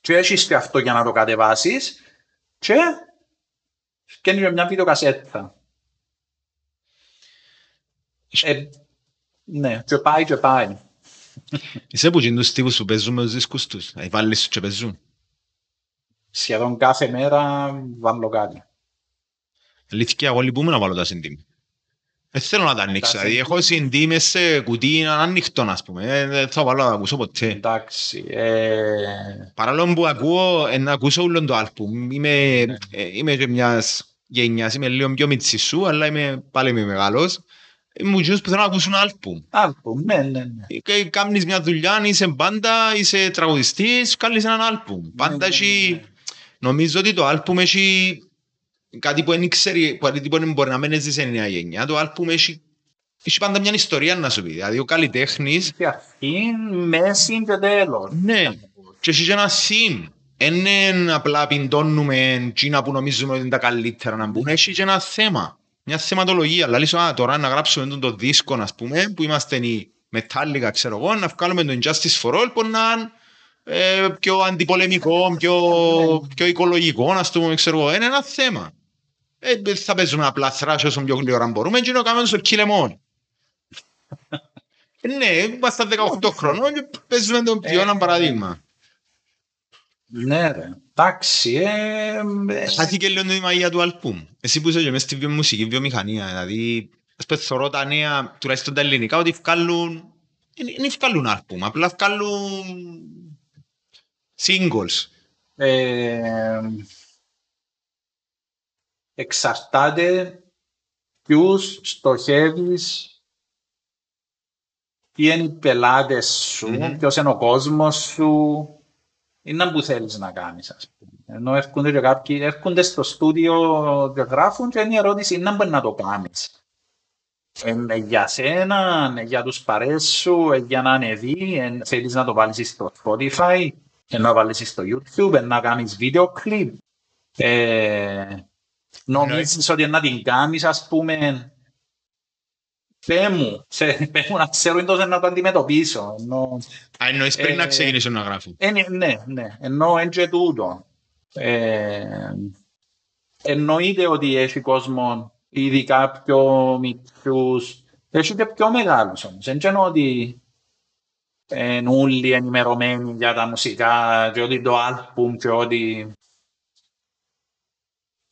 και έχεις και αυτό για να το κατεβάσεις και ευκένει και μια βιντεοκασέτα. Ναι, και πάει και πάει. Είσαι που γίνουν τους τύπους που παίζουν με τους δίσκους τους, να βάλεις τους και παίζουν. Σχεδόν κάθε μέρα βάλω κάτι. Αλήθεια, εγώ λυπούμαι να βάλω τα συντήμια. Δεν θέλω να τα ανοίξω. Έχω συντήμια σε κουτί ανοιχτών, ας πούμε. Δεν θα βάλω να τα ακούσω ποτέ. Εντάξει. Παράλλον που ακούω, να ακούσω όλον το άλπουμ. Είμαι και μιας γενιάς. Είμαι λίγο πιο μητσισού, αλλά πάλι είμαι μεγάλος. Μου γίνεις που θέλω να ακούσουν άλπουμ. Άλπουμ, ναι. Κάμνεις μια δουλειά, είσαι μπάντα, είσαι τραγουδιστής, κάνεις έναν άλπουμ. Πάντα έχει... Νομίζω ότι το άλπουμ έχει κάτι που δεν ξέρει, που μπορεί να μένει σε νέα γενιά. Το άλπουμ έχει πάντα μια ιστορία να σου πει. Δηλαδή ο καλλιτέχνης... Μέση και τέλος. Ναι. Και έχει ένα σύν. Είναι απλά πιντώνουμε τσίνα που νομίζουμε ότι είναι τα καλύτερα να μπουν. Έχει και ένα θέμα. Μια θεματολογία. Δηλαδή τώρα να γράψουμε το δίσκο, ας πούμε, που είμαστε οι Metallica, ξέρω εγώ, να βγάλουμε το Injustice for All, που να είναι πιο αντιπολεμικό, πιο οικολογικό, να πούμε, ξέρω εγώ. Είναι ένα θέμα. Θα παίζουμε απλά θράσι όσο πιο γλυόρα μπορούμε και να κάνουμε στο κυλεμόν. Ναι, είμαστε 18 χρονών και παίζουμε το πιο ένα παραδείγμα. Ναι ρε, εντάξει. Χάθηκε λίγο τη μαγεία του αλπούμ. Εσύ που είσαι και μέσα στη μουσική βιομηχανία, δηλαδή ας πεθωρώ τα νέα, τουλάχιστον τα ελληνικά, ότι βγάλουν, δεν βγάλουν αλπούμ, απλά βγάλουν singles. Εξαρτάται ποιους στοχεύεις, τι είναι οι πελάτες σου, ποιος είναι ο κόσμος σου. Είναι να που θέλεις να κάνεις, ας πούμε. Ενώ έρχονται και κάποιοι, έρχονται στο στούντιο και γράφουν και είναι η ερώτηση, είναι να μπορεί να το κάνεις. Για σένα, για τους παρέες σου, για να ανεβεί, θέλεις να το βάλεις στο Spotify, να βάλεις στο YouTube, να κάνεις βίντεο κλιπ. Νομίζεις ότι να την κάνεις, ας πούμε, πέ μου να ξέρω εντός να το αντιμετωπίσω. Α, εννοείς πριν να ξεκινήσω να γράφω. Ναι, εννοώ εν και τούτο. Εννοείται ότι έχει κόσμο, ειδικά πιο μικρούς, έχει και πιο μεγάλους όμως. Εν και εννοώ ότι είναι όλοι ενημερωμένοι για τα μουσικά και ότι το άλμπουμ και ότι...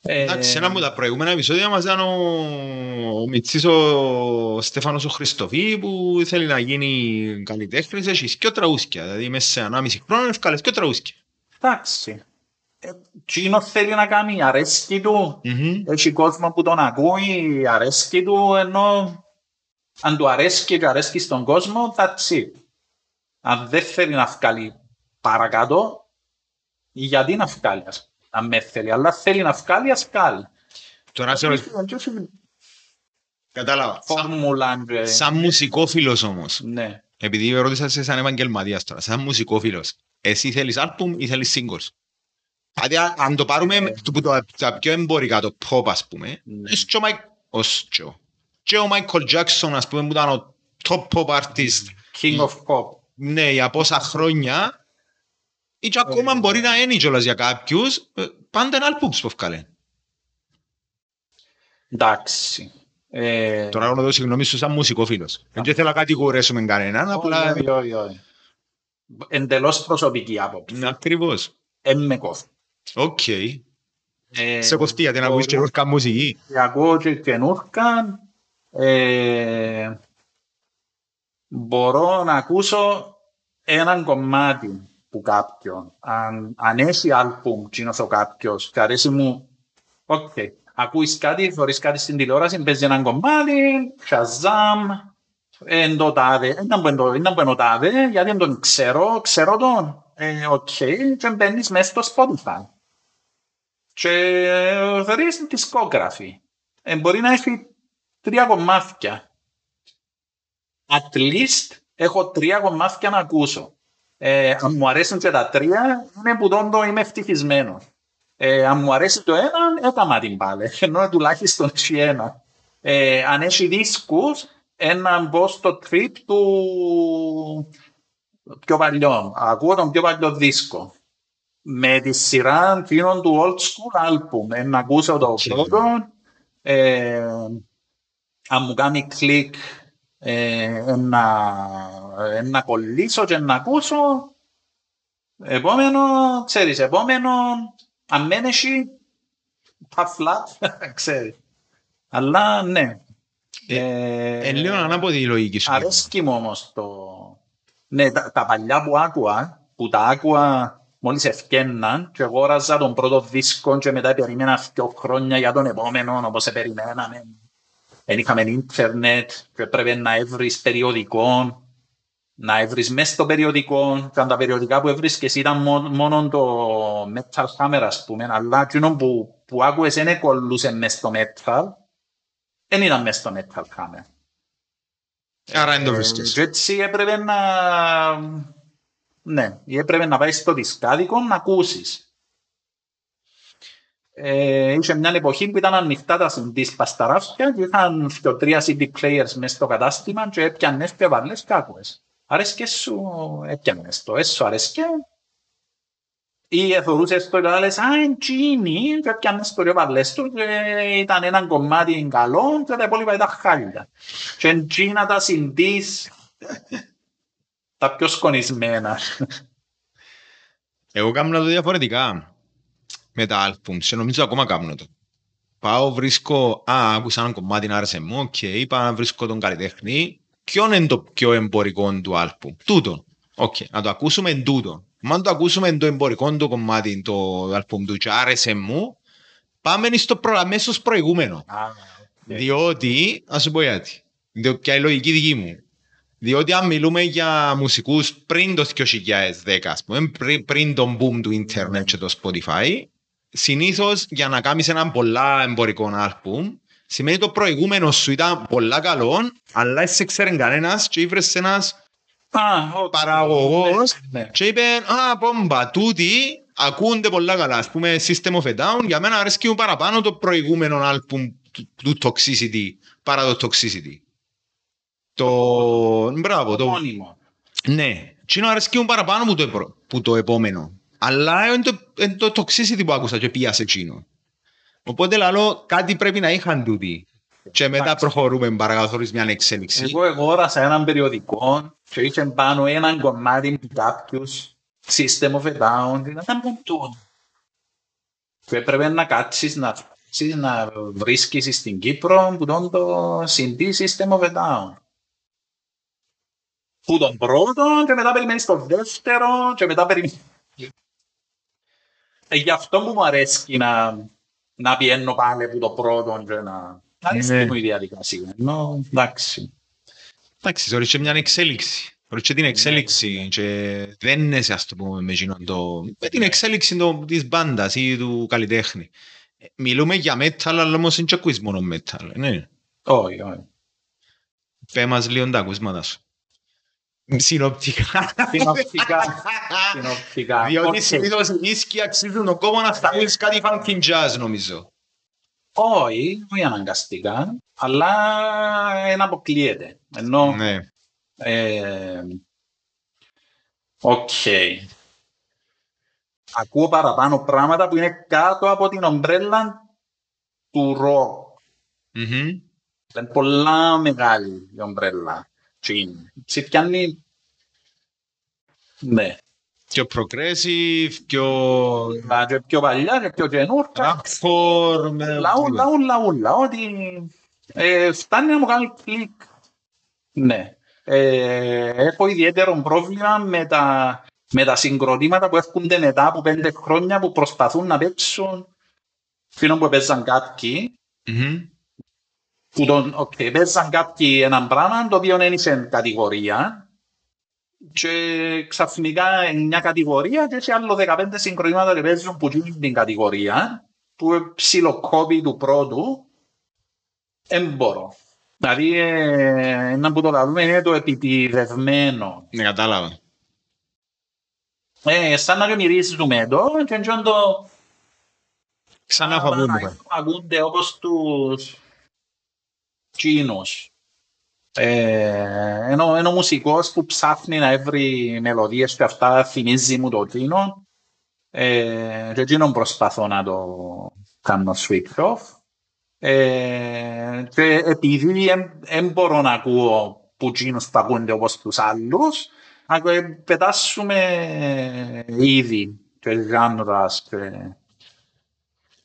Εντάξει, ένα από τα προηγούμενα επεισόδια μας ήταν ο Μιτσής ο Στέφανος ο Χριστοφή που θέλει να γίνει καλλιτέχνης, έχεις και ο τραγούσκια, δηλαδή μέσα σε 1,5 χρόνο έφκαλες και ο τραγούσκια. Εντάξει, εκείνο θέλει να κάνει αρέσκη του, έχει κόσμο που τον ακούει, αρέσκη του, ενώ αν του αρέσκει και αρέσκει στον κόσμο, εντάξει. Αν δεν θέλει να βγάλει παρακάτω, γιατί να βγάλει, ας πούμε. Αν με θέλει, αλλά θέλει να βγάλει, ας βγάλει. Τώρα σε κατάλαβα. Σαν μουσικόφιλος όμως. Ναι. Επειδή με ρώτησες σαν επαγγελματίας τώρα. Σαν μουσικόφιλος. Εσύ θέλεις άλμπουμ ή θέλεις singles. Αν το πάρουμε τα πιο εμπορικά, το pop ας πούμε. Και ο Michael Jackson ας πούμε που ήταν ο top pop artist. King of pop. Ναι, για πόσα χρόνια. Ή και ακόμα μπορεί να είναι κιόλας για κάποιους, πάντα είναι άλμπουμς που βγάλε. Εντάξει. Τώρα έχω να δω συγγνώμη σου σαν μουσικόφιλος. Δεν θέλω να κατηγορέσουμε κανέναν, απλά... Όχι. Εντελώς προσωπική άποψη. Ακριβώς. Με κόφτει. Οκ. Σε κοφτεί, γιατί να ακούεις καινούρκα μουσική. Ακούω και καινούρκα. Μπορώ να ακούσω έναν κομμάτι. Κάποιον. Αν έχει άλμπουμ, τσίνος ο κάποιος, και αρέσει μου, ακούεις κάτι, φορείς κάτι στην τηλεόραση, παίζει έναν κομμάτι, Shazam, εν το τάδε, εν το τάδε, γιατί εν τον ξέρω τον, και μπαίνεις μέσα στο Spotify. Και θεωρείς δισκόγραφη. Μπορεί να έχει 3 κομμάτια. At least, έχω 3 κομμάτια να ακούσω. Αν μου αρέσουν και τα 3, είναι που τόντο είμαι ευτυχισμένο. Αν μου αρέσει το ένα, έκανα την πάλι. Ενώ τουλάχιστον έχει ένα. Αν έχει δίσκους, έναν μπω στο trip του πιο παλιό. Ακούω τον πιο παλιό δίσκο. Με τη σειρά τίνων του old school album. Να ακούσω το πρώτο. Αν μου κάνει κλικ, να κολλήσω και να ακούσω. Επόμενο, αμένεση, τα flat, ξέρεις. Αλλά ναι. Λίγο ανάποδη η λογική σου. Αρέσκει μου όμως το... Ναι, τα παλιά που τα άκουα μόλις ευκέναν και αγόραζα τον πρώτο δίσκο και μετά περίμενα 2 χρόνια για τον επόμενο, όπως περιμέναμε. Εν είχαμε ίντερνετ και πρέπει να έβρεις περιοδικό, να έβρεις μέσα στο περιοδικό. Και αν τα περιοδικά που έβρισκες ήταν μόνο το metal hammer, ας πούμε, αλλά εκείνο που άκουες δεν εκολούσε μέσα στο metal, δεν ήταν μέσα στο metal hammer. Άρα δεν το βρίσκες. Και έτσι έπρεπε να... Ναι, έπρεπε να πάει στο δισκάδικο να ακούσεις. Είχε μια εποχή που ήταν ανοιχτά τα συντής πασταράφια και είχαν 2-3 CD players μέσα στο κατάστημα και έπιανες και βαλές κάκουες. Αρέσκε σου, έπιανες το, έσου αρέσκε. Ή εθωρούσες το και λες, «Αιν, Genie» και έπιανες το και βαλές του και ήταν έναν κομμάτι καλό και τα υπόλοιπα ήταν χάλια. Και εν Gina τα συντής, τα πιο σκονισμένα. Εγώ κάμουν να το διαφορετικά. Με τα άλμπουμ, σε νομίζω ακόμα κάνω το. Πάω, βρίσκω, άκουσα ένα κομμάτι, άρεσε μου, πάω, βρίσκω τον καλλιτέχνη. Ποιον είναι το πιο εμπορικό του άλμπουμ? Τούτο. Να το ακούσουμε τούτο. Αν το ακούσουμε το εμπορικό του κομμάτι, το άλμπουμ του, και άρεσε μου, πάμε στο αμέσως προηγούμενο. Διότι, ας σου πω γιατί. Ποια είναι η λογική δική μου. Διότι αν μιλούμε για μουσικούς πριν το 2010, ας πούμε, πριν τον boom του ίντερνετ και το Spotify, συνήθως για να κάνεις έναν πολλά εμπορικό album, σημαίνει το προηγούμενο σου ήταν πολλά καλό, αλλά εσύ ξέρει κανένας και ήβρες ένας παραγωγός και είπε, πόμπα, τούτοι ακούνται πολλά καλά. Ας πούμε, System of a Down, για μένα αρέσκει μου παραπάνω το προηγούμενο album του Toxicity παρά το Toxicity. Μπράβο, το μόνιμο. Ναι, τι να αρέσκει μου παραπάνω που το επόμενο. Αλλά είναι το Toxicity που άκουσα και πιάσε εκείνο. Οπότε λαλώ κάτι πρέπει να είχαν τούτοι. Και μετά προχωρούμε παρακαθόρισμα μια εξέλιξη. Εγώ όρασα έναν περιοδικό και είχε πάνω έναν κομμάτι με κάποιους System of a Down. Ήταν ποντούν. Και πρέπει να κάτσεις να βρίσκεις στην Κύπρο που τον το συντή System of a Down. Που τον πρώτο και μετά περιμένεις τον δεύτερο και μετά περιμένεις. Γι' αυτό που μου αρέσει να πιένω πάλι που το πρώτο και να... Αρέσει μου η διαδικασία. Εντάξει. Εντάξει, ορίζει και μια εξέλιξη. Ορίζει την εξέλιξη και δεν είναι, ας το πούμε, με την εξέλιξη της μπάντας ή του καλλιτέχνη. Μιλούμε για μέταλ, αλλά όμως δεν και ακούεις μόνο μέταλ. Όχι, όχι. Πέ μας λίγο τα ακούσματα σου. Συνοπτικά. Συνοπτικά. Διότι συνήθως οι δίσκοι αξίζουν ο κόμμα να σταγούς κάτι funky jazz, νομίζω. Όχι, όχι αναγκαστικά, αλλά ένα αποκλείεται. Ενώ... Οκ. Ακούω παραπάνω πράγματα που είναι κάτω από την ομπρέλα του ροκ. Είναι πολλά μεγάλη η ομπρέλα. Σε πιάνει... Ναι. Πιο progressive, πιο παλιά, πιο καινούργια. Ούλα, ότι φτάνει να μου κάνει κλικ. Ναι. Έχω ιδιαίτερο πρόβλημα με τα συγκροτήματα που έρχονται μετά από 5 χρόνια που προσπαθούν να παίξουν φίλων που έπαιζαν κάποιοι. Παίζαν κάποιοι έναν πράγμα το οποίο ένιξε κατηγορία και ξαφνικά μια κατηγορία και έχει άλλο 15 συγκρονήματα που παίζουν που γίνουν την κατηγορία που ψιλοκόπη του πρώτου δεν μπορώ. Δηλαδή ένα που το λάβουμε είναι το επιτιδευμένο. Ναι, κατάλαβα. Σαν να μυρίζουμε το και το ξανά φαβούμε. Ακούνται όπως τους Κίνος. Ένα μουσικός που ψάχνει να έβρει μελωδίες και αυτά θυμίζει μου το Κίνο και Κίνον προσπαθώ να το κάνω switch off και επειδή δεν μπορώ να ακούω που Κίνος τα ακούνται όπως τους άλλους πετάσουμε ήδη και γάνρας και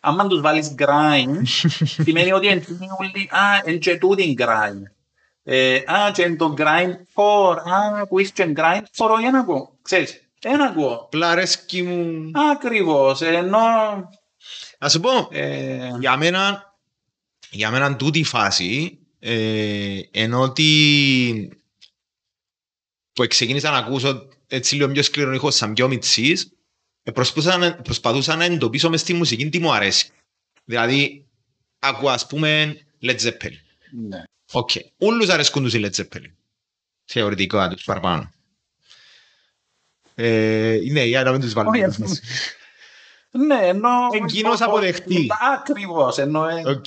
Αν τους βάλεις grind, σημαίνει ότι είναι και τούτην grind. Και είναι το grind for, που είσαι και grind for, ένα ακούω, ξέρεις, ένα ακούω. Πλαρέσκει μου. Ακριβώς, ενώ... Να σου πω, για μένα τούτη φάση, ενώ ότι που ξεκίνησα να ακούσω έτσι λίγο πιο σκληρό ήχο σαν πιο μητσής, προσπαθούσα να εντοπίσω μες στη μουσική τι μου αρέσει. Δηλαδή, ακούω ας πούμε Led Zeppelin. Ναι. Οκ. Ούλους αρέσκουν τους οι Led Zeppelin. Θεωρητικά τους παραπάνω. Ναι, για να μην τους βάλουμε. Ναι, ενώ... Εγκίνος αποδεχτεί. Ακριβώς, ενώ... Οκ.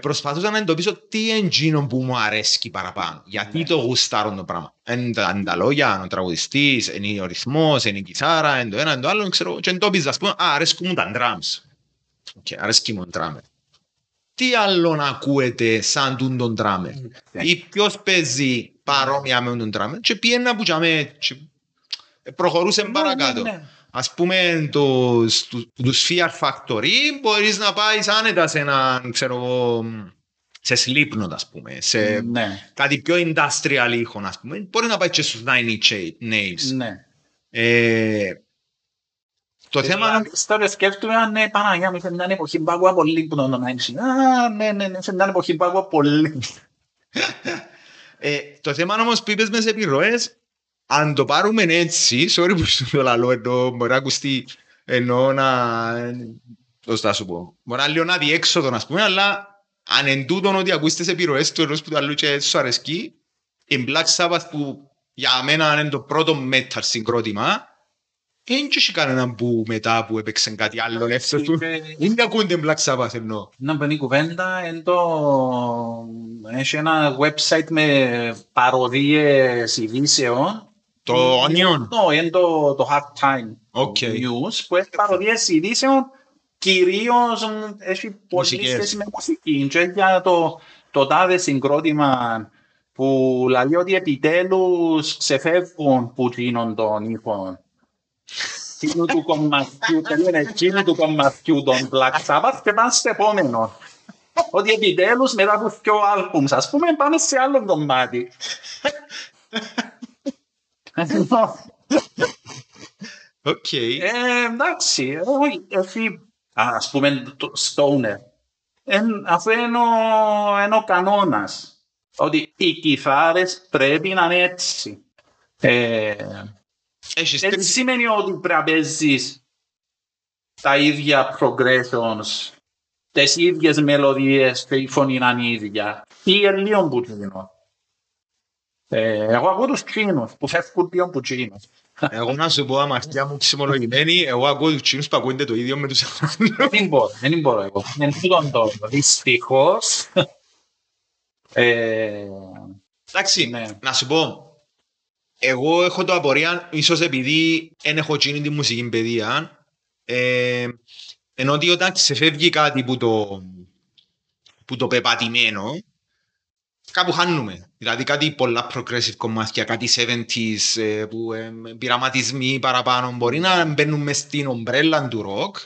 Προσπαθούσα να εντοπίσω τι εγκίνο που μου αρέσει παραπάνω. Γιατί το γουστάρουν το πράγμα. Είναι τα λόγια, είναι ο τραγουδιστής, είναι ο ρυθμός, είναι η κιθάρα, είναι το ένα, είναι το άλλο. Και εντόπιζα, ας πούμε, αρέσκουν μου τα ντραμς. Αρέσκει μου τα ντραμ. τι άλλο να ακούετε σαν τον τράμερ ή ποιος παίζει παρόμοια με τον τράμερ και πιένα που προχωρούσε παρακάτω. Ας πούμε τους Fear Factory μπορείς να πάει άνετα σε έναν, ξέρω εγώ, σε Slipknot, ας πούμε, σε κάτι πιο industrial ήχο, ας πούμε. Μπορεί να πάει και στους Nine Inch Nails. Ναι. Το θέμα... Τώρα σκέφτομαι, ναι, Παναγιά μου, σε μια εποχή που άκουγα πολύ που τον Nine Inch. Ναι, σε μια εποχή που άκουγα πολύ. Το θέμα όμως που είπες μες επιρροές, αν το πάρουμε έτσι, sorry που σου το λαλώ, ενώ μπορεί να ακουστεί, ενώ να... Πώς θα σου πω. Μπορεί να λέω να διέξοδο, ας πούμε, αλλά... Αν εν τούτον ότι ακούστες επιρροές του ενός που το αλλού και σου αρεσκεί, η Black Sabbath που για μένα είναι το πρώτο metal συγκρότημα, δεν είχε κανέναν που μετά που έπαιξε κάτι άλλο ελεύθερος του. Δεν ακούνε Black Sabbath εννοώ. Να μπαινή κουβέντα, έχει ένα website με παροδίες ειδήσεων. Το Onion. Είναι το Hard Time News που έχει παροδίες ειδήσεων. Κυρίως έχει πολύ σχέση με μουσική. Και για το τάδε συγκρότημα που λέει ότι επιτέλους ξεφεύγουν που γίνουν των ήχων. Εκείνου του κομματιού, εκείνου του κομματιού των Black Sabbath και πάνε στο επόμενο. Ότι επιτέλους μετά από πιο άλμπουμς, ας πούμε, πάνε σε άλλο κομμάτι. Εντάξει, ας πούμε το Stoner, αυτό είναι ο κανόνας, ότι οι κιθάρες πρέπει να είναι έτσι. Δεν σημαίνει ότι πρέπει να παίζεις τα ίδια progressions, τις ίδιες μελωδίες, η φωνή να είναι ίδια. Τι ελίον που γίνω. Εγώ ακούω τους Κίνους που φεύγουν ποιον που γίνω. Εγώ να σου πω αμαρτιά μου ψημολογημένη, εγώ ακούω τους Τσίνους που ακούγονται το ίδιο με τους ανθρώπους. Δεν μπορώ εγώ. Δυστυχώς. Εντάξει, να σου πω, εγώ έχω το απορία, ίσως επειδή δεν έχω γίνει τη μουσική παιδεία, ενώ ότι όταν ξεφεύγει κάτι που το πεπατημένο, κάπου χάνουμε. Δηλαδή κάτι πολλά progressive κομμάτια, κάτι 70s που πειραματισμοί παραπάνω μπορεί να μπαίνουν μες στην ομπρέλα του ροκ.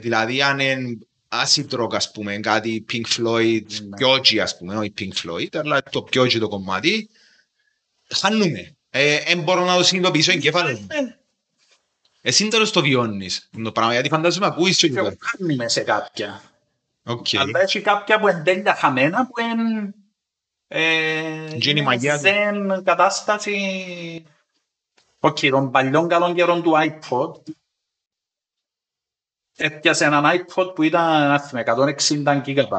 Δηλαδή αν είναι acid rock, ας πούμε, κάτι Pink Floyd, πιότσι ας πούμε, όχι Pink Floyd, αλλά το πιότσι το κομμάτι, χάνουμε. Μπορώ να το συνειδητοποιήσω εγκέφαλο μου. Εσύ τώρα το βιώνεις το πράγμα, γιατί φαντάζομαι ακούεις και εγώ. Χάνουμε σε κάποια. Αλλά έχει κάποια που είναι τέλεια χαμένα, που είναι... στην κατάσταση των παλιών καλών καιρών του iPod. Έπιασε έναν iPod που ήταν 160 GB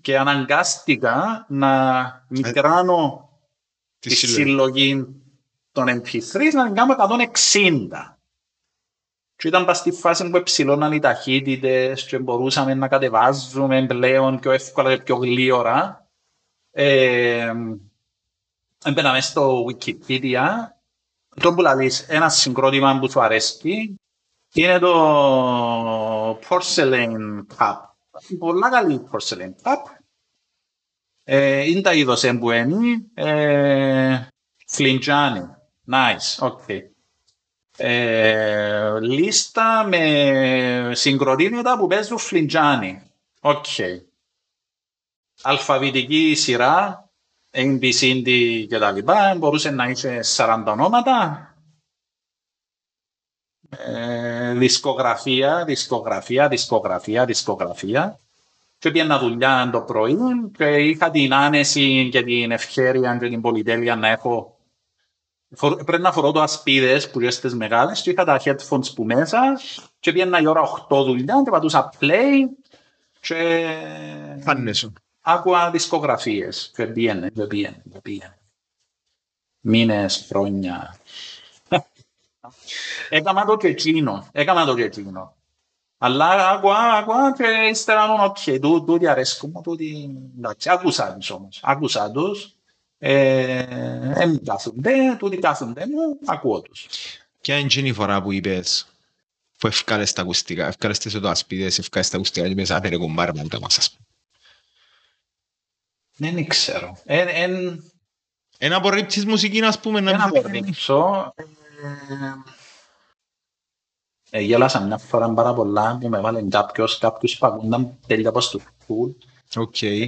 και αναγκάστηκα να μικράνω τη συλλογή των MP3 να την κάνω 160. Και ήταν στη φάση που εψηλώναν οι ταχύτητες και μπορούσαμε να κατεβάζουμε πλέον πιο εύκολα και πιο γλύωρα. Έμπαιναμε στο Wikipedia. Το που λαλείς, ένα συγκρότημα που σου αρέσκει είναι το Porcelain Cup. Πολλά καλή Porcelain Cup. Είναι τα είδος εμπουένι. Φλιντζάνι. Nice, ok. Λίστα με συγκροτήματα που παίζουν φλιντζάνι. Ok. Αλφαβητική σειρά, ABC και τα λοιπά, μπορούσε να είχε 40 ονόματα. Δισκογραφία. Και πήγαινα δουλειά το πρωί και είχα την άνεση και την ευχέρεια και την πολυτέλεια να έχω... Πρέπει να φορώ το ασπίδες που είναι μεγάλες και είχα τα headphones που μέσα και πήγαινα η ώρα 8 δουλειά και πατούσα play και... Φάνεσαι. Άκουα δισκογραφίες. Δεν πήγαινε. Μήνες, χρόνια. Έκανα το και εκείνο. Αλλά άκουα και ύστερα νόν, όχι, τούτοι αρέσκουν μου, τούτοι... Εντάξει, άκουσα τους. Εμείς κάθονται, τούτοι κάθονται μου, ακούω τους. Ποια είναι η φορά που είπες που ευκάλεσαι τα ακουστικά, ευκάλεσαι σε το ασπίδες, ευκάλεσαι τα ακουστικά και μέσα άπαιρε κουμπάρα με ούτα μας. Δεν ξέρω. Ένα απορρίψεις μουσική, ας πούμε. Ένα απορρίψω. Γέλασα μια φορά πάρα πολλά που με βάλαν κάποιους που ακούνταν τέλεια πως του κουλ.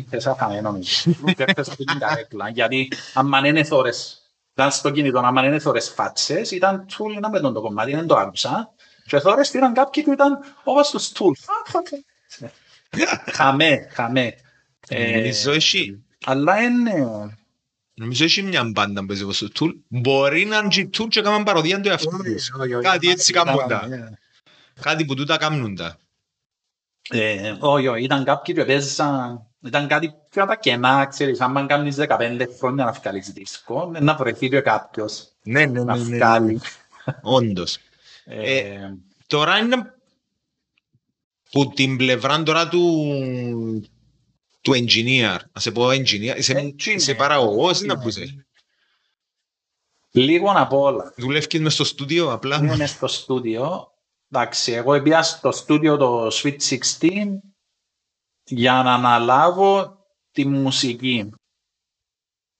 Θέσα χαμένο μισή. Θέσα την καρέκλα. Γιατί αν είναι θόρες, ήταν στο κινητό, αν είναι θόρες φάτσες, ήταν τσουλ, ήταν πέτον το κομμάτι, δεν το άκουσα. Και θόρες τήραν κάποιοι που ήταν όπως τους τσουλ. Χαμέ. Αλλά είναι... Νομίζω έχει μια μπάντα που έζευε στο τουλ. Μπορεί να είναι τουλ και κάνουν παροδία του εαυτού τους. Κάτι έτσι κάνουν. Κάτι που τούτα κάνουν. Όχι, ήταν κάποιοι που παίζαν... Ήταν κάτι πιο τα κενά, ξέρεις. Αν κάνεις 15 χρόνια να βγάλεις δίσκο, να βρεθεί κάποιος να βγάλει. Όντως. Τώρα είναι... Που την πλευρά τώρα του engineer, να σε πω engineer, είσαι παραγωγός, να πού είσαι. Λίγο απ' όλα. Δουλεύκες μες στο στούντιο, απλά. Είμαι στο στούντιο, εντάξει, εγώ πήγα στο στούντιο το Sweet 16 για να αναλάβω τη μουσική.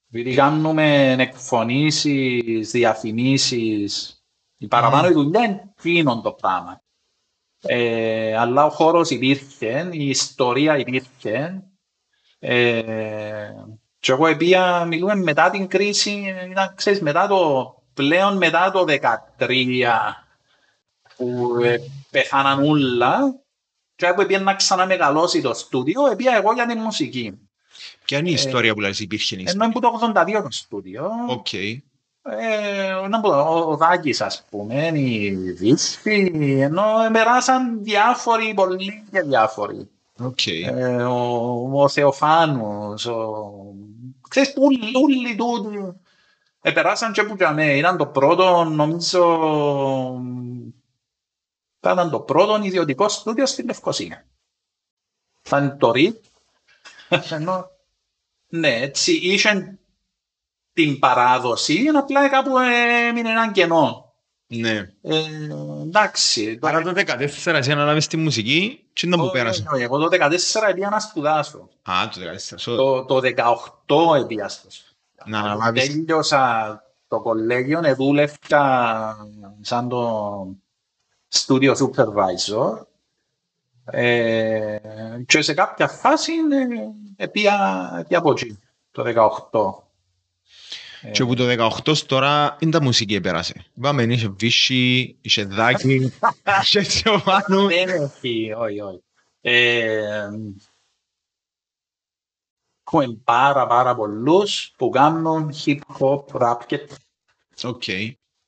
Δηλαδή κάνουμε εκφωνήσεις, διαφημίσεις, η παραπάνω η δουλειά είναι εκείνον το πράγμα. Αλλά ο χώρος υπήρχε, η ιστορία υπήρχε. Και εγώ επία μιλούμε μετά την κρίση, ήταν, ξέρεις, πλέον μετά το 2013 που πεθάναν όλα και εγώ επία να ξαναμεγαλώσει το στούντιο, επία εγώ για την μουσική. Ποια είναι η ιστορία που λες υπήρχε? Ενώ είναι που το 82 το στούντιο. Okay. Ο Δάκης, ας πούμε, οι δίσκοι, ενώ περάσαν διάφοροι, πολλοί και διάφοροι. Okay. Ο Θεοφάνος, ξέρεις, ούλοι τούτοι περάσαν και που και αμέ. Ήταν το πρώτο, νομίζω, ήταν το πρώτο ιδιωτικό στούντιο στην Λευκοσία. Ήταν το ΡΙΤ. Ναι, έτσι, είχε την παράδοση, απλά κάπου έμεινε έναν κενό. Ναι. Εντάξει. Άρα το 2014 εσύ αναλάβες τη μουσική και ήταν που πέρασε. Εγώ το 2014 έπια να σπουδάσω. Α, το 2018 έπια να τέλειωσα το κολέγιο, δούλευκα σαν το studio supervisor και σε κάποια φάση έπια από εκεί το 2018. Και από το 18 τώρα είναι τα μουσική επέρασε. Είπαμε, είσαι Βίσχη, είσαι Δάκη, είσαι Τσιωβάνου. Δεν έχει, όχι. Έχουμε πάρα πολλούς που κάνουν hip-hop, rap και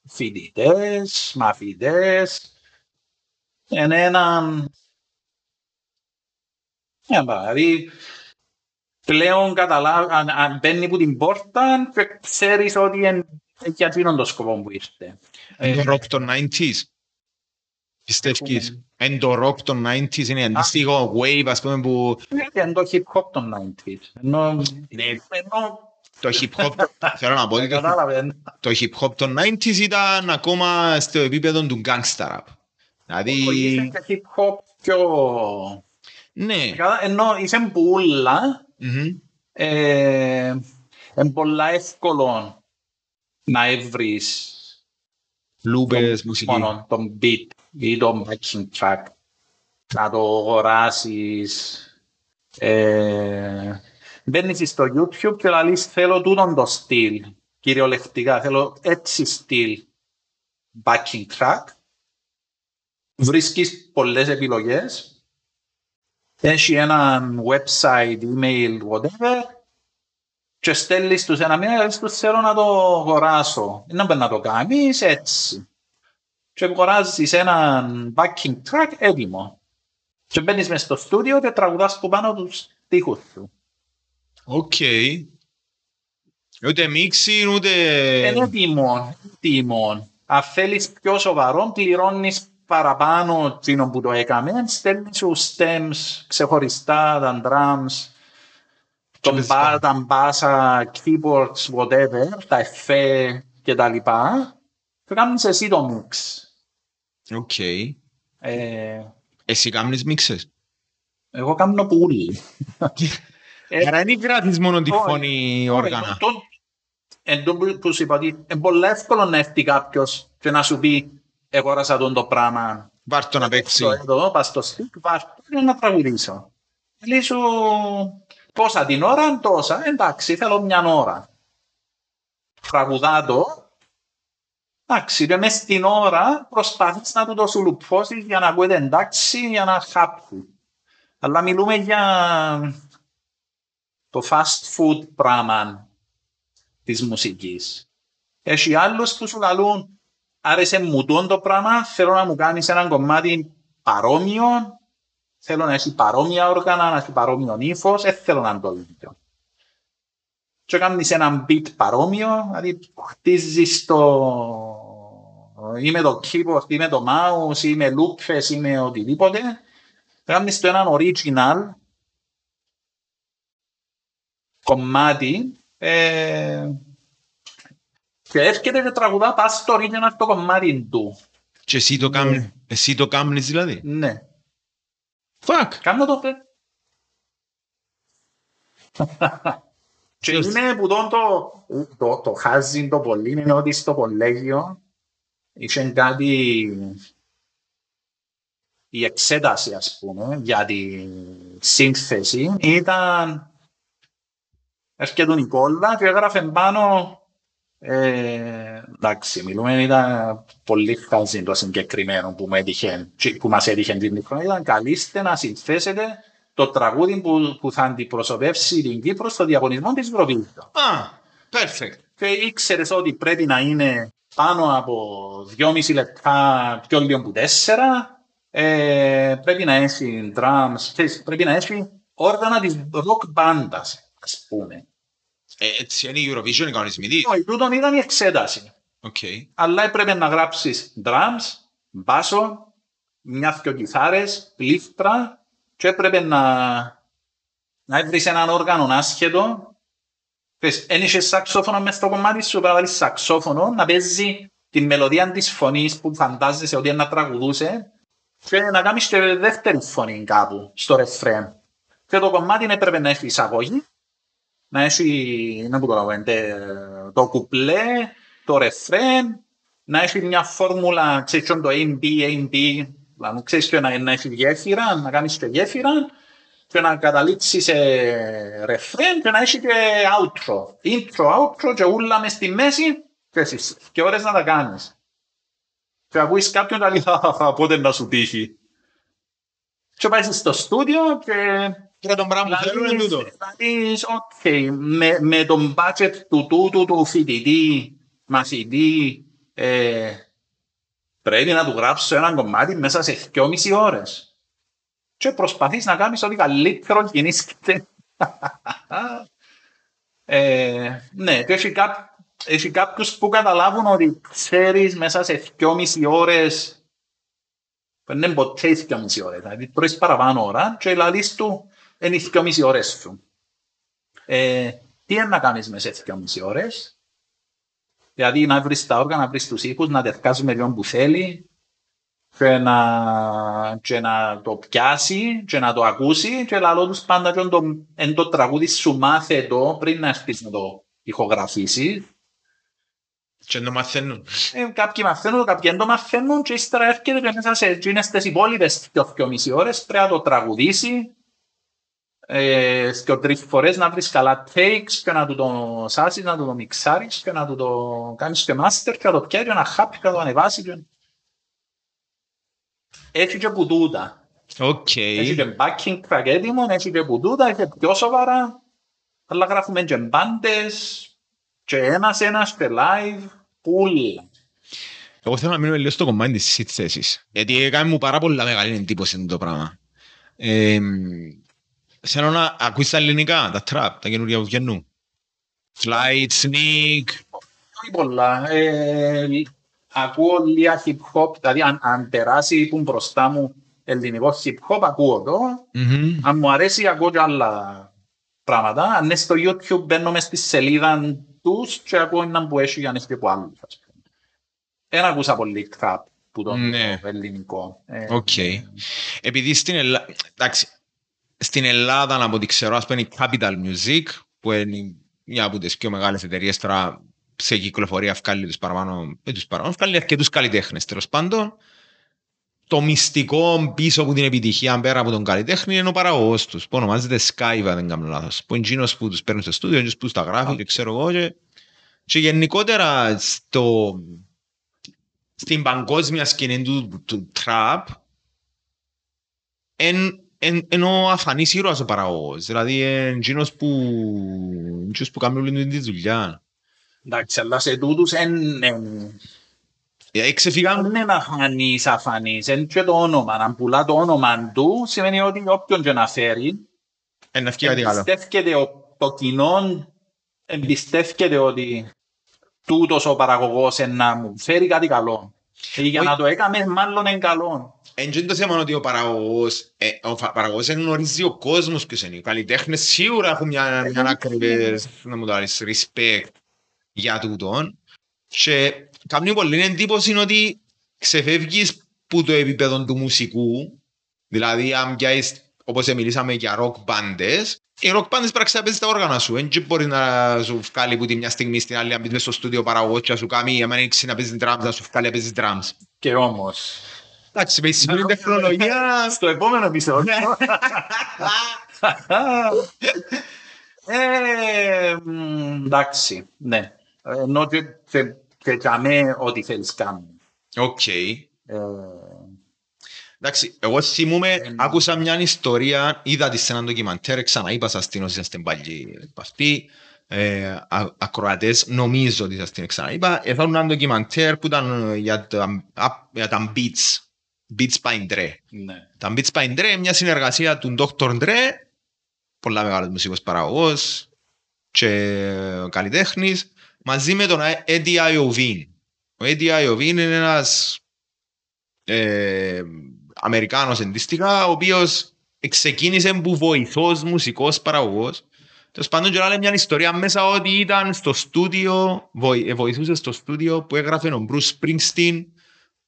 φοιτητές, μαθητές. Είναι ένα παραδείγμα. Πλέον αν μπαίνει από την πόρτα και ξέρεις ότι έχει αφήνον το σκοπό που ήρθε. Είναι το rock των 90s, πιστεύεις. Είναι το rock των 90s, είναι αντίστοιχο wave, ας πούμε, που... Είναι το hip hop των 90s. Το hip hop, θέλω να πω ότι το hip hop των 90s ήταν ακόμα στο επίπεδο του gangster rap. Δηλαδή... Είναι το hip hop πιο... Ναι. Ενώ είσαι πουλά... Είναι πολλά εύκολο να έβρεις λούπες μουσική, τον beat ή τον backing track, να το αγοράσεις. Μπαίνεις στο YouTube και λαλείς θέλω τούτον το στυλ, κυριολεκτικά θέλω έτσι στυλ backing track. Βρίσκεις πολλές επιλογές. Έχει ένα website, email, whatever και στέλνεις τους ένα μήνα και τους θέλω να το αγοράσω. Δεν πρέπει να το κάνεις έτσι. Και αγοράζεις έναν backing track έτοιμο. Και μπαίνεις μέσα στο στούντιο και τραγουδάς που πάνω τους τοίχους σου. Οκ. Ούτε μίξι, ούτε... Είναι τίμον. Αν θέλεις πιο σοβαρό, πληρώνεις παραπάνω τσίνο που το έκαμε, στέλνεις τους stems ξεχωριστά, τα drums, τα μπάσα, keyboards, whatever, τα εφέ και τα λοιπά, και κάνεις εσύ το mix. Εσύ κάνεις μίξες? Εγώ κάνω πολύ. Άρα δεν κρατείς μόνο τη φωνή όργανα. Που σου είπα ότι είναι πολύ εύκολο να έρθει κάποιος και να σου πει εγώ ράσα τον το πράγμα. Βάρ' το να παίξει. Πας στο στικ, βάρ' το να τραγουδήσω. Λύσου πόσα την ώρα, τόσα. Εντάξει, θέλω μια ώρα. Τραγουδά το. Εντάξει, και μες την ώρα προσπαθείς να του το σουλουπώσεις για να ακούγεται εντάξει, για να χάπτει. Αλλά μιλούμε για το fast food πράγμα της μουσικής. Έχει άλλους που σου λαλούν, άρεσε μου το πράγμα, θέλω να μου κάνεις ένα κομμάτι παρόμοιο, θέλω να έχει παρόμοια όργανα, να έχει παρόμοιο ύφος, θέλω να το δω. Και κάνεις ένα beat παρόμοιο, δηλαδή χτίζεις το... ή με το keyboard, ή με το mouse, ή με loopfes, ή με οτιδήποτε. Κάνεις το έναν original κομμάτι και έρχεται και τραγουδά πας στο original το κομμάτι του. Και εσύ το κάνεις δηλαδή? Ναι. Fuck! Κάνω το πέρα. Και είναι που το χάζιν το πολύ, είναι ότι στο κολέγιο είχε κάτι... Η εξέταση, ας πούμε, για τη σύνθεση ήταν... Έρχεται ο Νικόλα και έγραφε πάνω... εντάξει, μιλούμε, ήταν πολύ χαζί το συγκεκριμένο που μας έτυχε την Κύπρο. Ήταν καλείστε να συνθέσετε το τραγούδι που θα αντιπροσωπεύσει την Κύπρο στο διαγωνισμό της Ευρωβίλτο. Α, perfect. Και ήξερες ότι πρέπει να είναι πάνω από 2,5 λεπτά πιο λίγο που 4... πρέπει να έχει drums, πρέπει να έχει όργανα της rock μπάντας, ας πούμε. Έτσι είναι η Eurovision, οι κανονισμοί. Όχι, τούτον ήταν η εξέταση. Okay. Αλλά έπρεπε να γράψεις drums, μπάσο, μια-δυο κιθάρες, πλήφτρα και έπρεπε να έβρεις έναν όργανο άσχετο. Εν είσαι σαξόφωνο μες στο κομμάτι σου, πρέπει να βάλεις σαξόφωνο, να παίζει τη μελωδία της φωνής που φαντάζεσαι ότι να τραγουδούσε. Και να κάνεις και δεύτερη φωνή κάπου, στο ρεφρέμ. Και το κομμάτι έπρεπε να έχει εισαγωγή, να έχει το κουπλέ, το ρεφρέμ, να έχει μια φόρμουλα, ξέρεις το A&B, ξέρεις και να έχει γέφυρα, να κάνεις και γέφυρα, και να καταλήξει σε ρεφρέμ και να έχει και outro. Intro, outro και ούλα μες στη μέση και ώρες να τα κάνεις. Και ακούεις κάποιον να λέει πότε να σου τύχει. Και πάει στο στούντιο και τον πράγμα που θέλουν τούτο. Okay, με τον budget του τούτου του φοιτητή, μαθητή, πρέπει να του γράψω ένα κομμάτι μέσα σε 2,5 ώρες. Και προσπαθείς να κάνεις ό,τι καλύτερο γεννήσκεται. Ναι, και έχει κάποιο. Έχει κάποιους που καταλάβουν ότι ξέρεις μέσα σε 2,5 ώρες, δεν είναι ποτέ 2,5 ώρες, δηλαδή τρώεις παραπάνω ώρα και λαλείς του είναι 2,5 ώρες σου. Τι είναι να κάνεις μέσα σε 2,5 ώρες, δηλαδή να βρεις τα όργανα, να βρεις τους ήχους, να τερκάζεις με ποιον που θέλει και να το πιάσει και να το ακούσει και λαλώ τους πάντα και εν το τραγούδι σου μάθε το πριν να έρθεις να το ηχογραφήσεις. Και να μαθαίνουν. Κάποιοι μαθαίνουν, κάποιοι δεν το μαθαίνουν και ύστερα έρχεται και μέσα σε τις υπόλοιπες 2,5 ώρες πρέπει να το τραγουδήσει και τρεις φορές να βρεις καλά takes και να του το σάσεις, να του το μιξάρεις και να του το κάνεις και master και να το πιέρει, να χάπει και να το ανεβάσει και... Έχει και πουτούτα. Okay. Έχει και backing track έτοιμο, έχει και πουτούτα, έχει πιο σοβαρά. Αλλά γράφουμε και μπάντες. Και ένας και live, πουλ. Εγώ θέλω να μείνω λίγο στο κομμάτι της συνθέσης. Γιατί έκανε μου πάρα πολλά μεγάλη εντύπωση το πράγμα. Θέλω να ακούσεις τα ελληνικά, τα trap, τα καινούργια που βγαίνουν. Flight, sneak. Όχι πολλά. Ακούω λίγα hip hop, δηλαδή αν περάσει που μπροστά μου ελληνικό hip hop, ακούω το. Αν μου αρέσει, ακούω και άλλα πράγματα. Αν είναι στο YouTube, μπαίνω μες στη σελίδα τους και ακούω έναν που έχει για να έχει και που άλλους. Ένα ακούσα πολύ trap. που το ναι. ελληνικό. Οκ. Okay. Επειδή στην Ελλάδα, εντάξει, στην Ελλάδα, από ό,τι ξέρω, ας πούμε, η Capital Music, που είναι μια από τις πιο μεγάλες εταιρείες τώρα σε κυκλοφορία, βγάλει τους παραπάνω, βγάλει αρκετούς καλλιτέχνες. Τέλος πάντων, το μυστικό πίσω από την επιτυχία, πέρα από τον καλλιτέχνη, είναι ο παραγωγός τους, που ονομάζεται Skype, αν δεν κάνω λάθος. Που είναι εκείνος που τους παίρνει στο στούντιο, εκείνος που τα γράφει και ξέρω εγώ. Και γενικότερα στην παγκόσμια σκηνή του τραπ, είναι ο αφανής ήρωας ο παραγωγός. Δηλαδή, είναι εκείνος που κάνει όλη τη δουλειά. Εντάξει, αλλά σε τούτους είναι... Δεν είναι αφανής, αφανής. Είναι και το όνομα. Αν πουλά το όνομα του, σημαίνει ότι όποιον και να φέρει, εμπιστεύκεται το κοινό, εμπιστεύκεται ότι τούτος ο παραγωγός να μου φέρει κάτι καλό. Για να το έκαμε, μάλλον είναι καλό. Είναι το θέμα ότι ο παραγωγός γνωρίζει ο κόσμος ποιος είναι. Οι καλλιτέχνες σίγουρα έχουν μια ακριβές, να μου το αρέσει, respect για τούτον. Και καμία πολύ εντύπωση είναι ότι ξεφεύγεις που το επίπεδο του μουσικού. Δηλαδή, αν πιάσεις, όπως μιλήσαμε για rock bands, οι rock bands πράξεις να παίζεις τα όργανα σου. Δεν μπορεί να σου βγάλει που τη μια στιγμή στην άλλη, αν πεις στο στούντιο παραγωγός και να σου κάνει, αν ανοίξει να παίζεις drums, να σου βγάλει να παίζεις drums. Και όμως... Εντάξει, παίζεις πριν τεχνολογία... Στο επόμενο επεισόδιο. Εντάξει, ναι. Ενώ και κάνε ό,τι θέλεις κάνουν. Οκ. Εντάξει, εγώ θυμούμαι, άκουσα μια ιστορία, είδα τη σε έναν ντοκιμαντέρ, ξαναείπα σας την όσοι είσαστε πάλι αυτή, ακροατές, νομίζω ότι σας την ξαναείπα, έθαλουν έναν ντοκιμαντέρ που ήταν για τα Beats, Beats by Dre. Τα Beats by Dre, μια συνεργασία του Dr. Dre, πολλά μεγάλος μουσικός παραγωγός και καλλιτέχνης, μαζί με τον Eddie Iovine. Ο Eddie Iovine είναι ένας Αμερικάνος εντίστοιχα, ο οποίος ξεκίνησε που βοηθός μουσικός παραγωγός. Τέλος πάντων, και άλλη μια ιστορία μέσα ότι ήταν στο στούντιο, βοηθούσε στο στούντιο που έγραφε ο Bruce Springsteen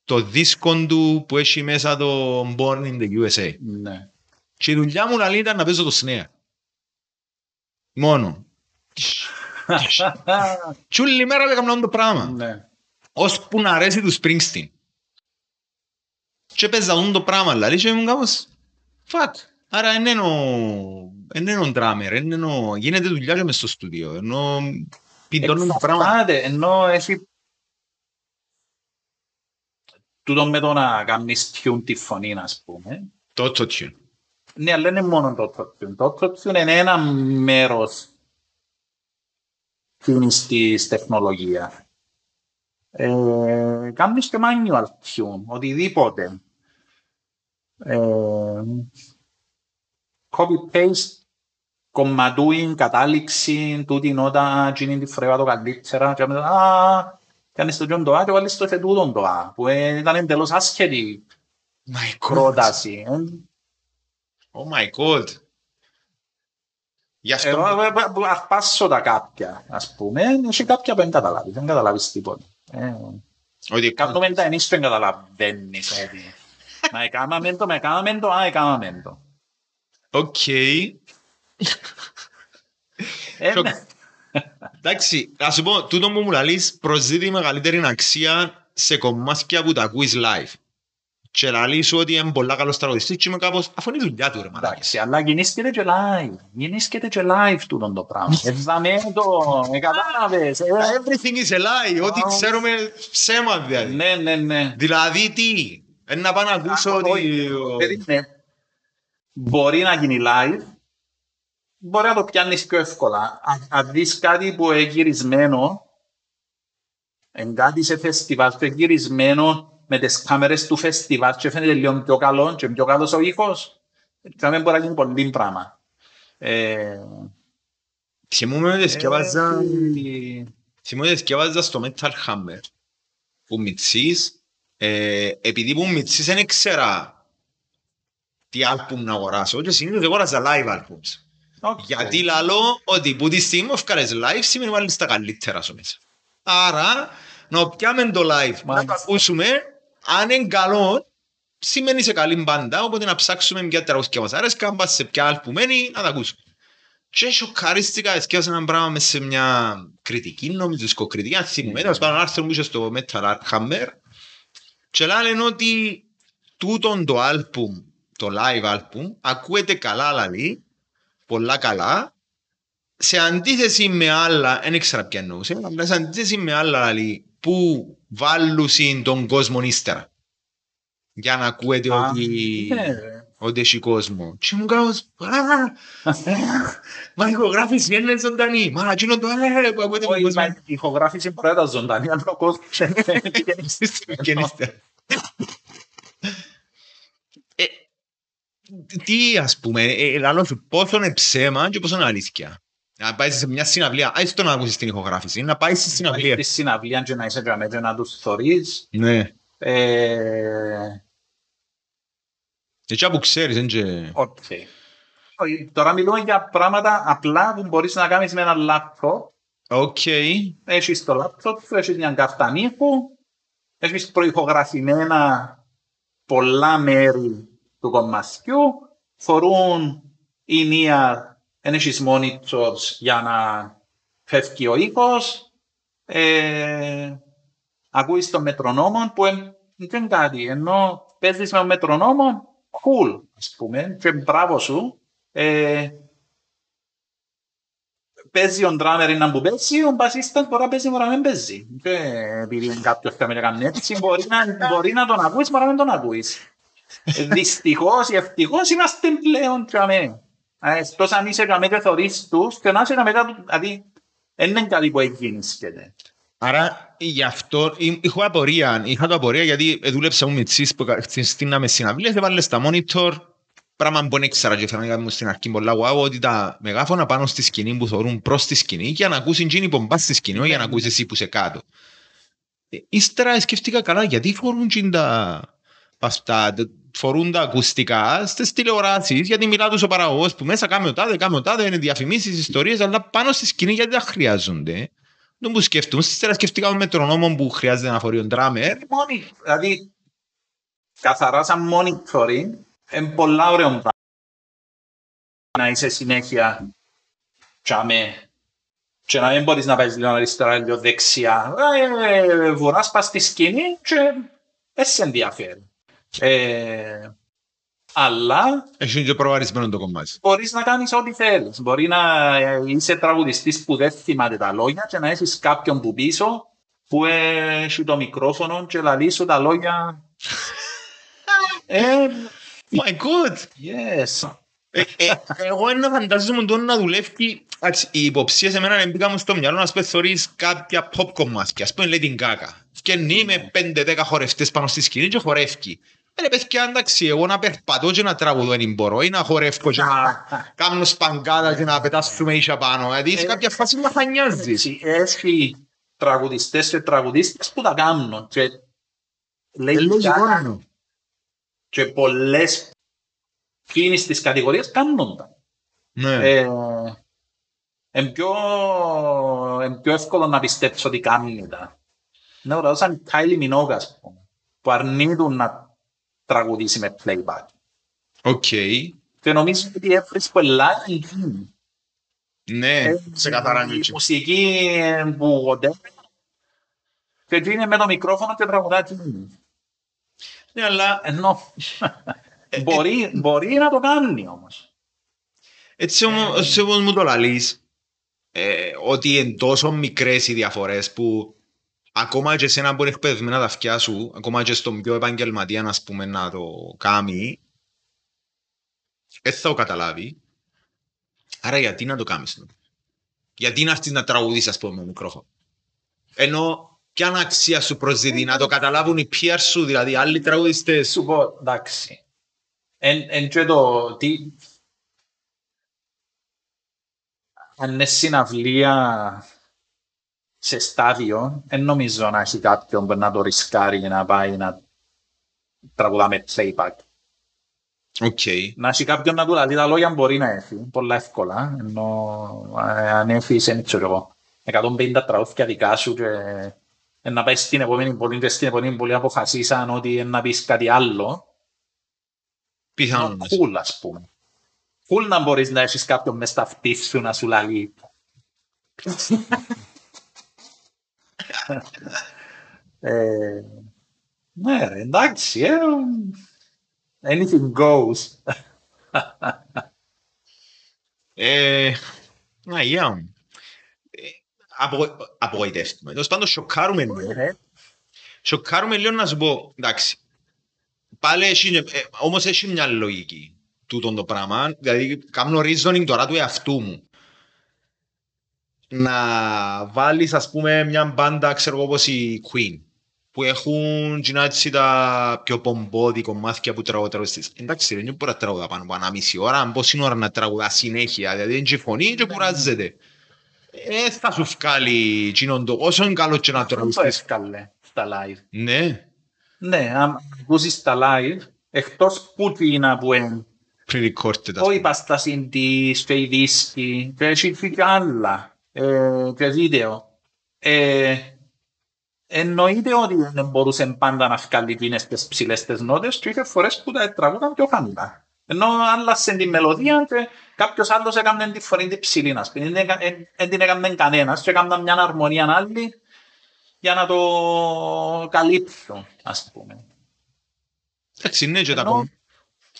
το δίσκο του που έχει μέσα το Born in the USA. Ναι. Και η δουλειά μου άλλη ήταν να παίζω το snare. Μόνο. Και όλη μέρα έκαναν το πράγμα. Ώσπου να αρέσει του Springsteen. Και παίζαν το πράγμα, δηλαδή, και ήμουν κάπως φακ. Άρα είναι ο ντράμερ, γίνεται δουλειά και μες στο στούντιο, ενώ πιντώνουν το πράγμα. Ενώ έχει... Τούτο με το να κάνεις tune τη φωνή, ας πούμε. Το auto-tune. Ναι, αλλά είναι μόνο το auto-tune. Το auto-tune είναι ένα μέρος της τεχνολογίας. Κάνεις και manual tune, οτιδήποτε. Copy-paste, κομματούι, κατάληξη, τούτη νότα, γίνει τη φρέβα το καλύτερα και μετά, κάνεις το γιον το Α και βάλεις το θετούτον το Α, που ήταν εντελώς άσχετη πρόταση. Oh my god! Εγώ αρπάσω τα κάποια, ας πούμε, και κάποια που δεν καταλάβεις τίποτα. Κάπτομαι τα ενίσου δεν καταλαβαίνεις. Μα έκαναμε το. Οκ. Εντάξει, να σου πω, τούτο που μου λαλείς προσδίδει μεγαλύτερη αξία σε κομμάτια που τα ακούεις live. Και λαλείς ότι είναι πολλά καλός τραγουδιστής και είμαι κάπως, αφού είναι η δουλειά του ρε μαλάκες. Εντάξει, αλλά γεννήσκεται και live. Γεννήσκεται και live τούτον το πράγμα. Εδάμε το, με κατάλαβες. Everything is a lie, ό,τι ξέρουμε ψέμα δηλαδή. Ναι, ναι, ναι. Δηλαδή τι, να πάω να ακούσω ότι... Μπορεί να γίνει live, μπορεί να το πιάνεις πιο εύκολα. Αν δεις κάτι που είναι γυρισμένο, εν κάτι σε φεστιβάλ που είναι γυρισμένο, με τις κάμερες του φεστιβάλ και φαίνεται λίγο πιο καλό και πιο καλός ο ήχος, θα μην μπορεί να γίνει πολύ πράγμα. Θυμούμαι ότι δισκευάζα στο Metal Hammer που Μιτσής, επειδή που Μιτσής δεν ήξερα τι άλπουμ να αγοράσω και συνήθως αγοράζα live άλπουμς. Γιατί λαλώ ότι που τη στιγμή έφκαρες live σημαίνει μάλιστα καλύτερα σου μέσα. Άρα να πιάμε το live, να το ακούσουμε Αν είναι καλό, σημαίνει σε καλή μπάντα, οπότε να ψάξουμε μια τραγούδια μας αρέσκα, αν πας σε ποια αλφουμένη, να τα ακούσουμε. Και σοκαρίστηκα, εσκέφασα έναν πράγμα σε μια κριτική, νομίζω, δισκοκριτική, αν θυμούμε, τέλος πάντων άρθρο μου είχε στο Metal Hammer και λένε ότι τούτον το άλπουμ, το live άλπουμ, ακούεται καλά λαλή, πολλά καλά, σε αντίθεση με άλλα, δεν ήξερα ποια εννοούσε, σε αντίθεση με άλλα λαλή που βάλουσιν τον κόσμο ύστερα. Για να ακούετε ότι έχει κόσμο. Και μου κάνω, μα ηχογράφηση είναι ζωντανή. Μα εκείνο το έλεγε που ακούτε τον κόσμο. Η ηχογράφηση μπορεί να ήταν ζωντανή, αν ο κόσμος δεν ύστερα. Τι ας πούμε, πόσο είναι ψέμα και πόσο είναι αλήθεια. Να πάει σε μια συναυλία, ας το να ακούσεις την ηχογράφηση, να πάει στη συναυλία. Στη συναυλία και να είσαι γραμμένο να τους θωρείς. Ναι. Έτσι που ξέρεις, έτσι. Όχι. Τώρα μιλούμε για πράγματα απλά που μπορείς να κάνεις με ένα λάπτοπ. Οκ. Έχεις το λάπτοπ, έχεις μια κάρτα ήχου, έχεις προηχογραφημένα πολλά μέρη του κομμασιού, θωρούν in-ear. Εν έχεις monitors για να φεύγει ο οίκος. Ακούεις τον μετρονόμο που είναι κάτι. Ενώ παίζεις με τον μετρονόμο, cool, ας πούμε, και μπράβο σου. Παίζει ο ντράμερ να μου παίζει, ο μπασίστας μπορεί να παίζει, μπορεί να μην παίζει. Και επειδή είναι κάποιος καμία καμνέτηση, μπορεί να τον ακούεις, μπορεί να μην τον ακούεις. Δυστυχώς ή ευτυχώς είμαστε πλέον τραμμένοι. Εκτός αν είσαι καμία και θωρείς τους και να είσαι καμία του, δηλαδή είναι κάτι που έγινες. Άρα γι' αυτό είχα το απορία γιατί δούλεψα μου με τσίς που στείναμε συναυλίες, έβαλες τα monitor, πράγμα που δεν ήξερα και θέλω να κάνω στην αρχή πολλά γουάγω ότι τα μεγάφωνα πάνω στη σκηνή που θωρούν προς τη σκηνή για να ακούσεις εκείνοι που μπας στη σκηνή ή για να ακούσεις εσύ που είσαι κάτω. Ύστερα σκεφτήκα καλά γιατί φορούν τα ακουστικά στις τηλεοράσεις γιατί μιλά τους ο παραγωγός που μέσα κάμε ο τάδε, είναι διαφημίσεις, ιστορίες αλλά πάνω στη σκηνή γιατί τα χρειάζονται. Δεν μου σκεφτούν. Στερα σκεφτήκαμε με μετρονόμο που χρειάζεται να φορεί ο ντράμερ. Δηλαδή, καθαρά σαν monitoring, είναι πολλά ωραίο πράγμα. Να είσαι συνέχεια τσάμε και να μην μπορείς να παίζεις λίγο αριστερά, λίγο δεξιά. Βουράς πας στη σκηνή και δεν σε ενδιαφέρει. Αλλά έχει και προβαρισμένο το κομμάτι. Μπορείς να κάνεις ό,τι θέλεις. Μπορεί να είσαι τραγουδιστής που δεν θυμάται τα λόγια και να έχεις κάποιον που πίσω που έχει το μικρόφωνο και λαλεί σου τα λόγια. My God! Yes! Εγώ ένα φαντάζομαι τώρα να δουλεύει. Οι υποψίες εμένα μπήκαν στο μυαλό να σπεθωρείς κάποια pop κομμάτια. Ας πούμε λέει την Κάκα. Φκαινεί με 5-10 χορευτές πάνω στη σκηνή και χορεύει. Ρε παιδιά, εντάξει, εγώ να περπατώ και να τραγουδώ δεν μπορώ ή να χορεύω και να κάνω σπαγκάτα και να πετάσουμε ίσια πάνω. Δηλαδή, σε κάποια φάση μας θα νοιάζεις. Έχει τραγουδιστές και τραγουδίστες που τα κάνουν. Και πολλές κίνησης της κατηγορίας κάνουν τα. Είναι πιο εύκολο να πιστέψω ότι κάνουν τα. Ναι, ρωτάω σαν Kylie Minogue, ας πούμε, που αρνείτουν να τραγουδίσει με playback. Οκ. Και νομίζω ότι έφερες πολλά εκεί. Ναι, σε καθαρά νύχη. Η μουσική που γοντεύει και γίνει με το μικρόφωνο και τραγουδάκι. Ναι, αλλά ενώ μπορεί να το κάνει όμως. Έτσι όμως μου το λαλείς ότι είναι τόσο μικρές οι διαφορές που ακόμα και σε έναν μπορεί εκπαιδευμένα τα αυτιά σου, ακόμα και στον πιο επαγγελματία να, πούμε, να το κάνει, δεν θα το καταλάβει. Άρα γιατί να το κάνεις. Γιατί να αυτοί να τραγουδείς, ας πούμε, με μικρόφωνο. Ενώ ποια αξία σου προσδίδει, να το καταλάβουν οι peers σου, δηλαδή άλλοι τραγουδιστές. Σου πω, εντάξει. Εν και το τι... Αν είναι συναυλία... σε στάδιο, δεν νομίζω να έχει κάποιον που να το ρισκάρει για να πάει να τραγουδά με playback. Να έχει κάποιον να του λαλεί τα λόγια μπορεί να έχει, πολλά εύκολα, ενώ αν έφυγες, 150 τραγούδια δικά σου και να πάει στην επόμενη πόλη και στην επόμενη πόλη αποφασίσαν ότι να πεις κάτι άλλο. Πιθανόν. Κουλ, ας πούμε. Κουλ να μπορείς να έχεις κάποιον μες ταυτί σου να σου λαλεί. Ναι, εντάξει. Anything goes. Ναι, γεια. Απογοητεύτημε. Τέλος πάντων, σοκάρουμε λίγο. Σοκάρουμε λίγο να σου πω, εντάξει. Πάλι όμως έχει μια λογική τούτον το πράγμα. Δηλαδή, κάνω reasoning τώρα του εαυτού μου. Να βάλεις, ας πούμε, μια μπάντα, ξέρω όπως η Queen, που έχουν γινάτσι τα πιο πομπόδι κομμάτια που τραγουδούν. Εντάξει, δεν μπορεί να τραγουδά πάνω από 1,5 ώρα, αν πώς είναι ώρα να τραγουδά συνέχεια, δηλαδή δεν φωνεί και κουράζεται. Θα σου βγάλει γινόντο, όσο είναι καλό και να τραγουδείς. Αυτό έφκαλε στα live. Ναι. Ναι, αν ακούσεις τα live, εκτός που τίνα που είναι. Pre-recorded. Όχι πάστα συντής, φεϊδίσκη, και έχει και άλλα, και βίντεο. Εννοείται ότι δεν μπορούσαν πάντα να βγάλουν τις ψηλές τις νότες και είχε φορές που τα τραγούδαν πιο χαμηλά. Ενώ άλλασαν τη μελωδία και κάποιος άλλος έκανε τη φωνή της ψηλήνας. Δεν την έκανε κανένας και έκανε μια αρμονία άλλη για να το καλύψουν, ας πούμε. Εντάξει, ναι και τα κομμάτια.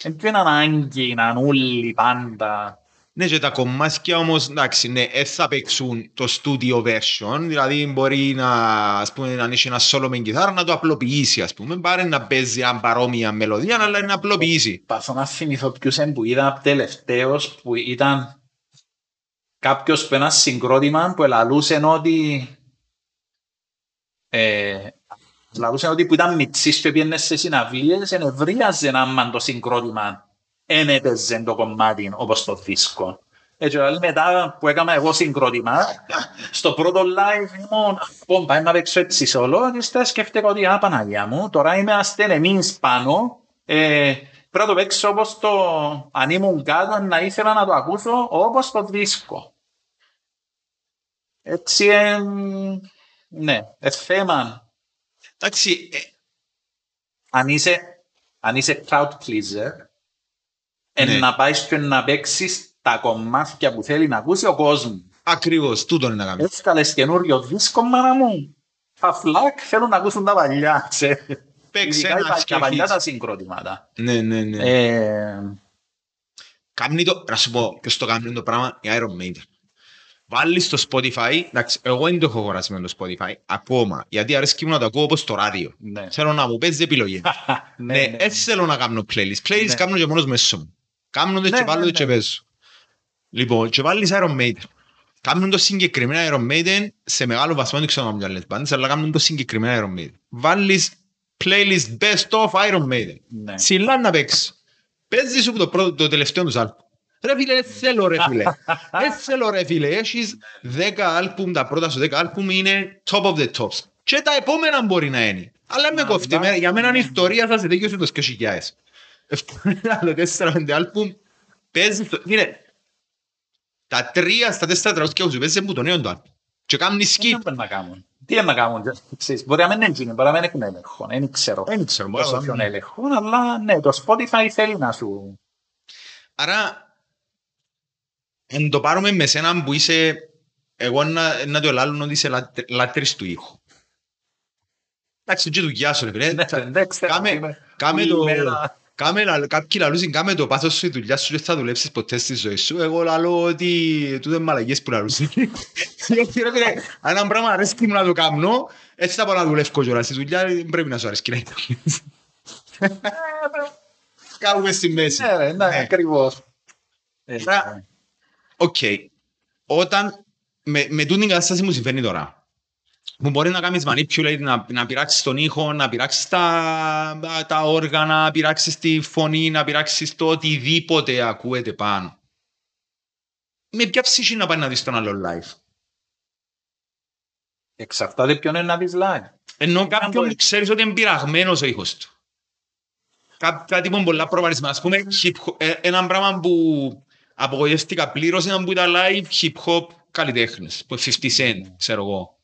Εν πιο είναι ανάγκη να είναι όλοι πάντα. Ναι και τα κομμάτια όμως, εντάξει, ναι, θα παίξουν το studio version, δηλαδή μπορεί να, ας πούμε, να έχει ένα solo με κιθάρα να το απλοποιήσει, ας πούμε, πάρε να παίζει αν παρόμοια μελωδία, αλλά να απλοποιήσει. Παθώ να θυμηθώ ποιους που είδα τελευταίος που ήταν κάποιος που ένα συγκρότημα που ελαλούσε ότι που ήταν μητσής και πήγαινε σε συναυλίες, ενευρίαζε να μαν το συγκρότημα. Εν έπαιζε το κομμάτι όπως το δίσκο. Έτσι μετά που έκανα εγώ συγκρότημα, στο πρώτο live ήμουν «Πόμπα, είμαι απέξω έτσι σόλο» και σκέφτηκα ότι «Α, Παναγιά μου, τώρα είμαι αστερεμής πάνω, πρέπει να το παίξω όπως το αν ήμουν κάτω, να ήθελα να το ακούσω όπως το δίσκο». Έτσι, ναι, θέμα. Εντάξει, αν είσαι crowd pleaser, να πάει και να παίξεις τα κομμάτια που θέλει να ακούσει ο κόσμος. Ακριβώς, τούτο είναι να κάνεις. Έτσι καλές καινούριο δίσκο, μάνα μου. Τα φλακ θέλουν να ακούσουν τα παλιά. Παίξε να σκεφτείς. Τα παλιά τα συγκρότηματα. Ναι, ναι, ναι. Να σου πω, ποιος το κάνει το πράγμα, η Iron Maiden. Βάλεις στο Spotify, εντάξει, εγώ δεν το έχω χωρασμένο το Spotify ακόμα, γιατί αρέσκει μου να το ακούω όπως το ράδιο. Ναι. Θέλω να μου παίζει επιλογές. Ναι, έτσι ναι. Θέλω να κάνω playlist. Playlist ναι. Κάνω και μόνος μέσω μου. Κάνω το και βάλω το και παίζω. Λοιπόν, και βάλεις Iron Maiden. Κάνουν το συγκεκριμένα Iron Maiden, σε μεγάλο βαθμό δεν ξέρω να μιλάνε τις πάντες, αλλά κάνουν το συγκεκριμένα Iron Maiden. Βάλεις playlist best of Iron Maiden. Ναι. Σιλά να παίξεις. Παίζεις σου το τελευταίο τους άλπου. Ρε φίλε, θέλω ρε φίλε, έχεις 10 άλπουμ, τα πρώτα σου 10 άλπουμ είναι top of the tops. Και τα επόμενα μπορεί να είναι. Αλλά με κοφτεί, για μένα είναι η ιστορία σας, δεν κοιούσε το 2000. Άλλο 4-5 άλπουμ, παίζεις το... Φίλε, τα 3 στα 4 τραγούδια σου παίζεις από το νέο του άλπουμ. Και κάνουν σκιπ. Τι να κάνουν, μπορεί να μην έγινε, μπορεί να μην έχουν έλεγχο, δεν ξέρω. Δεν ξέρω πόσο ποιον έλεγχο, αλλά ναι, το Spotify θέλει να σου... Άρα... Εν το πάρουμε με σένα που είσαι, εγώ να το ελάλλουν ότι είσαι λατρής του ήχου. Εντάξει, και δουλειά σου, ρε φίλε. Κάποιοι λαλούσαν, κάμε το πάθος σου, η δουλειά σου, και θα δουλέψεις ποτέ στη ζωή σου. Εγώ λαλώ ότι τούτες μαλαγιές που λαλούσαν. Γιατί ρε φίλε, αν ένα πράγμα αρέσκει μου να το κάνω, έτσι θα πάω να δουλεύω κιόλα. Στη δουλειά δεν πρέπει να σου αρέσκει να δουλεύεις. Κάβουμε στη μέση. Ναι, ακριβώς. Οκ, όταν με τούτην κατάσταση μου συμβαίνει τώρα, μου μπορεί να κάνεις manipulate, να πειράξεις τον ήχο, να πειράξεις τα όργανα, να πειράξεις τη φωνή, να πειράξεις το οτιδήποτε ακούεται πάνω. Με ποια ψυχή να πάει να δεις τον άλλο live. Εξαρτάται ποιον είναι να δεις live. Ενώ κάποιον ξέρεις ότι είναι πειραγμένος ο ήχος του. Κάτι που είναι πολλά προβαρισμένα, ας πούμε, έναν πράγμα που... Απογοητεύτηκα πλήρως έναν που ήταν live hip-hop καλλιτέχνες, που 50 Cent, ξέρω εγώ.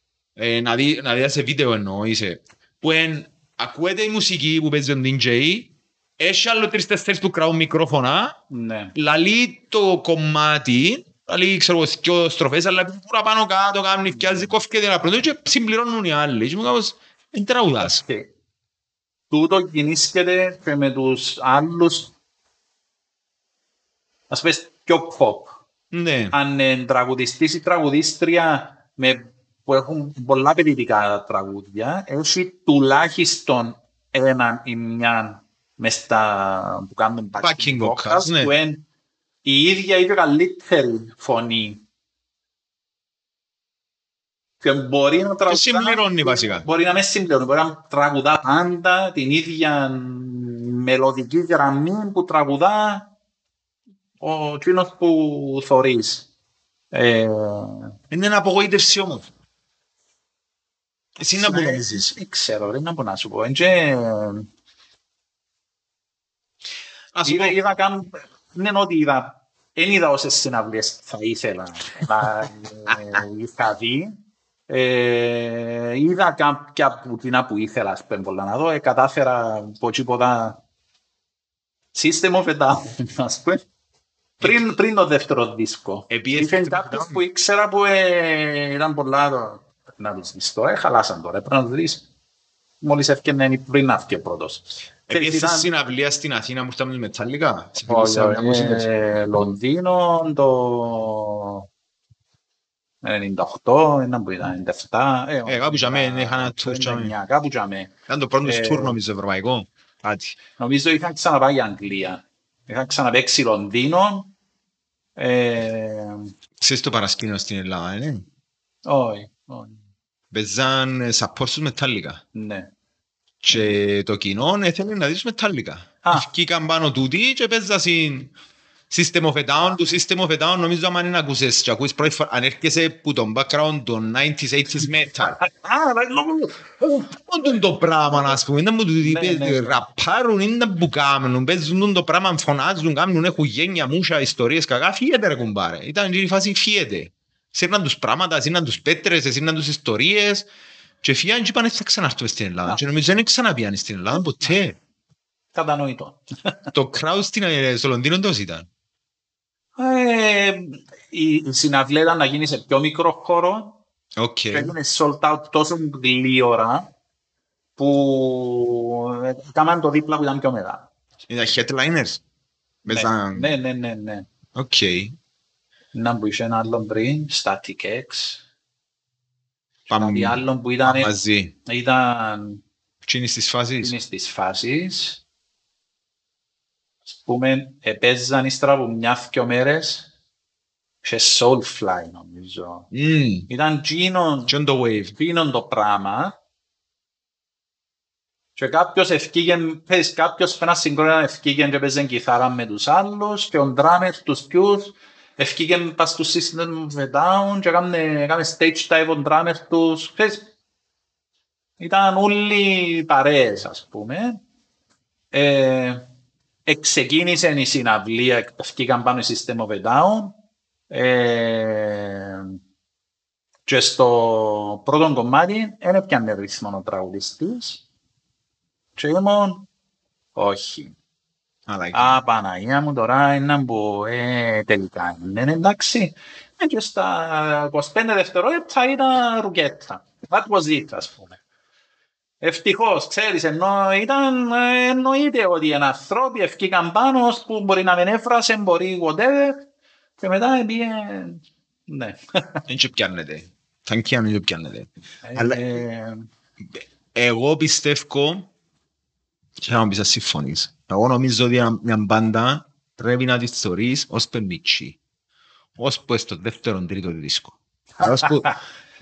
να δείτε σε βίντεο εννοώ, είσαι, που ακούετε η μουσική που παίζει τον DJ, έχει άλλο 3-4 που κραούν μικρόφωνα, λαλεί το κομμάτι, λαλεί ξέρω δυο στροφές, αλλά πούρα πάνω κάτω κάνουν, φτιάζει, κόφηκε ένα πρώτο και συμπληρώνουν οι άλλοι, και μου κάπως δεν τραγουδάς. Τούτο κινήσκεται και με τους άλλους, ας πες, πιο pop. Αν τραγουδιστής ή τραγουδίστρια που έχουν πολλά περιοδικά τραγούδια, έχει τουλάχιστον έναν ή μιαν μες στα που κάνουν backing vocals, που είναι η ίδια ή πιο καλύτερη φωνή. Και μπορεί να τραγουδά... συμπληρώνει βασικά. Μπορεί να με συμπληρώνει, μπορεί να τραγουδά πάντα την ίδια μελωδική γραμμή που τραγουδά ο κοινός που θωρείς. Είναι ένα απογοήτευση όμως. Εσύ να απογοητεύσεις. Δεν ξέρω, δεν μπορώ να σου πω. Είδα καν... Δεν είναι ότι είδα... Δεν είδα όσες συναυλίες θα ήθελα να είχα δει. Είδα κάποια πουτίνα που ήθελα, ας πούμε, πολλά να δω. Κατάφερα ποτσίποτα... System of a Down, ας πούμε. Πριν το δεύτερο δίσκο. Είχαν κάποιους που ήξερα που ήταν πολλά να τους διστώ. Χαλάσαν τώρα, πρέπει να τους δεις. Μόλις έφτιανε πριν να έφτιανε πρώτος. Επίσης συναυλία στην Αθήνα που ήρθα με τη Metallica. Λονδίνο, το 98, ένα που ήταν 97. Κάπου είχαμε, είχαν το πρώτο τουρ νομίζω ευρωπαϊκό. Νομίζω είχαν ξαναπάει η Αγγλία. Είχα ξαναπαίξει Λονδίνο. Ξέρεις το παρασκήνιο στην Ελλάδα, είναι? Όχι, όχι. Παίζαν σαπόστους μετάλλικα. Ναι. Και το κοινό έθελε να δεις μετάλλικα. Βγήκαν πάνω τούτοι και παίζαν System of a Down. Το System of a Down νομίζω άμα είναι να ακούσες και ακούσεις πρώτη φορά, αν έρχεσαι που τον background των 90s, 80s metal. Πόντουν το πράγμα να σπούμε, ήταν που τους ραπάρουν, ήταν που κάμουν, παίζουν το πράγμα, φωνάζουν, κάμουν, έχουν γένεια, μούσια, ιστορίες κακά, φύγεται ρε κουμπάρε. Ήταν η φάση φύγεται. Σέρναν τους πράγματα, σέρναν τους πέτρες, σέρναν τους ιστορίες και φύγαν και είπαν θα ξανάρθουμε στην Ελλάδα και νομίζω δεν ξαναπιάνει στην Ελλάδα ποτέ. Κατανοητό. Το crowd στο Λονδίνο εντός ήταν. Η συναυλία ήταν να γίνει σε πιο μικρό χώρο. Και έγινε sold out τόσο γλύωρα που έκαναν το δίπλα που ήταν πιο μετά. Ήταν headliners. Ναι. Έναν που είχε ένα άλλον πριν, Static X. Έναν άλλον που ήταν... Κίνης της φάσης. Ας πούμε, παίζαν ύστερα από μια-δυο μέρες και Soulfly, νομίζω. Ήταν γίνον το πράγμα και κάποιος ευκήγεν, πες κάποιος πένας συγκρόνα ευκήγεν και παίζαν κιθάρα με τους άλλους και ο ντράμερ τους ποιους ευκήγεν πας του System of a Down και έκαμε stage dive ο ντράμερ τους, πες, ήταν όλοι παρέες, ας πούμε. Ξεκίνησε η συναυλία, βγήκαν πάνω στο System of a Down και στο πρώτο κομμάτι δεν έπιανε ρυθμό ο τραγουδιστής και ήμουν όχι. Παναγία μου τώρα είναι που τελικά είναι εντάξει και στα 25 δευτερόλεπτα ήταν ρουκέτα. That was it, ας πούμε. Ευτυχώς, ξέρεις, εννοείται ότι οι ανθρώποι ευκήκαν πάνω που μπορεί να μην έφρασε, μπορεί whatever και μετά πήγε... Ναι. Δεν και πιάνεται. Θα και αν δεν πιάνεται. Αλλά εγώ πιστεύω και να μην σας συμφωνείς. Εγώ νομίζω ότι μια μπάντα πρέπει να της θεωρείς ως πεμπίτσι. Ως που στο δεύτερο τρίτο δίσκο.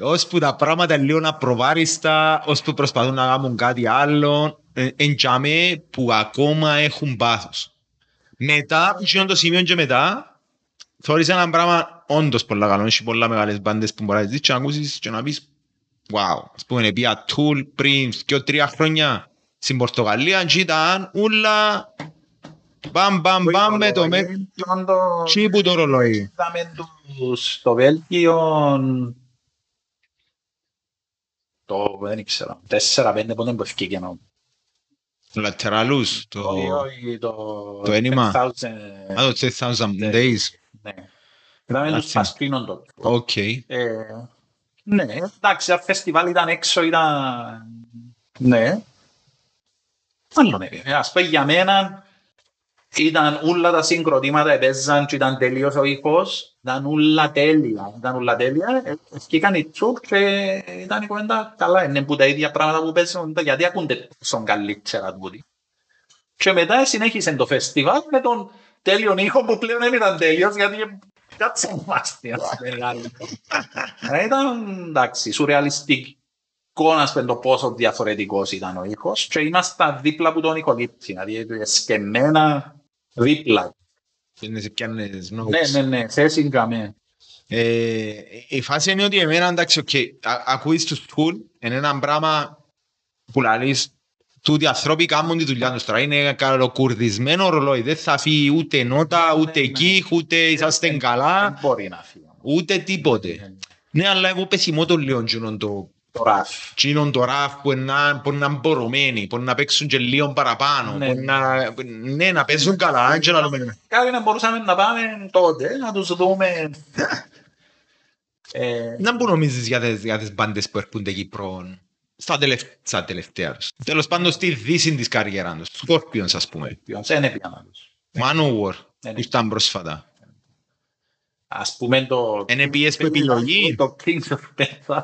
Ώσπου τα πράγματα λίγο να προβάριστα, ώσπου προσπαθούν να κάνουν κάτι άλλο, εν τζάμε που ακόμα έχουν πάθος. Μετά, γίνον το σημείο και μετά, θωρείς έναν πράγμα όντως πολλά καλό, έχει πολλά μεγάλες μπάντες που μπορείς να δεις και να ακούσεις και να πεις «Wow». Ας πούμε, πια Tool πριν 2-3 χρόνια στην Πορτογαλία και ήταν ούλα μπαμ με το μέλλον τσίπου το ρολόι. Είδαμε στο Βέλγιο δεν ήξερα. 4-5 πότε που ευκήκε να... Το Lateralus, το ένιμα. Α, το 10,000 days. Ναι. Ήταν με τους Πασπίνων τότε. Οκ. Ναι, εντάξει, το φεστιβάλ ήταν έξω, ήταν... Ναι. Άλλον έπρεπε. Ας πω για μένα, ήταν όλα τα συγκροτήματα, έπαιζαν και ήταν τελείως ο ήχος. Ήταν όλα τέλεια, ήταν όλα τέλεια. Ευκήκαν οι τσουκ και ήταν η κουβέντα καλά. Είναι που τα ίδια πράγματα που παίζουν, γιατί ακούνται στον καλύτερα τούτη. Και μετά συνέχισε το φεστιβάλ με τον τέλειον ήχο που πλέον δεν ήταν τέλειος, γιατί κάτσαν μάστια. Ήταν, εντάξει, σουρεαλιστικό να πέντε πόσο διαφορετικός ήταν ο ήχος και ήμασταν δίπλα από τον οικολήπτη, δηλαδή εσκεμμένα δίπλα. Ναι, ναι, σε συγκαμέ. Η φάση είναι ότι εμένα, εντάξει, ακούεις τους πουλ, είναι ένα πράγμα που λαλείς, τούτοι ανθρώποι κάνουν τη δουλειά τους τώρα, είναι καλοκουρδισμένο ρολόι, δεν θα φύγει ούτε νότα, ούτε εκεί, ούτε είσαστε καλά, ούτε τίποτε. Ναι, αλλά εγώ πεσιμώ τον Λιόντζουνον το ραφ που είναι μπορωμένοι, που να παίξουν και λίγο παραπάνω, ναι, να παίζουν καλά. Κάτι να μπορούσαμε να πάμε τότε, να τους δούμε. Να που νομίζεις για τις μπάντες που έρχονται Κύπρον στα τελευταία τους. Τέλος πάντων στη δύση της καριέρας τους, τους Σκόρπιονς ας πούμε. Δεν έπιαναν τους. Manowar, που ήταν πρόσφατα. Ας πούμε το... NPS που επιλογή. Το Kings of Penta.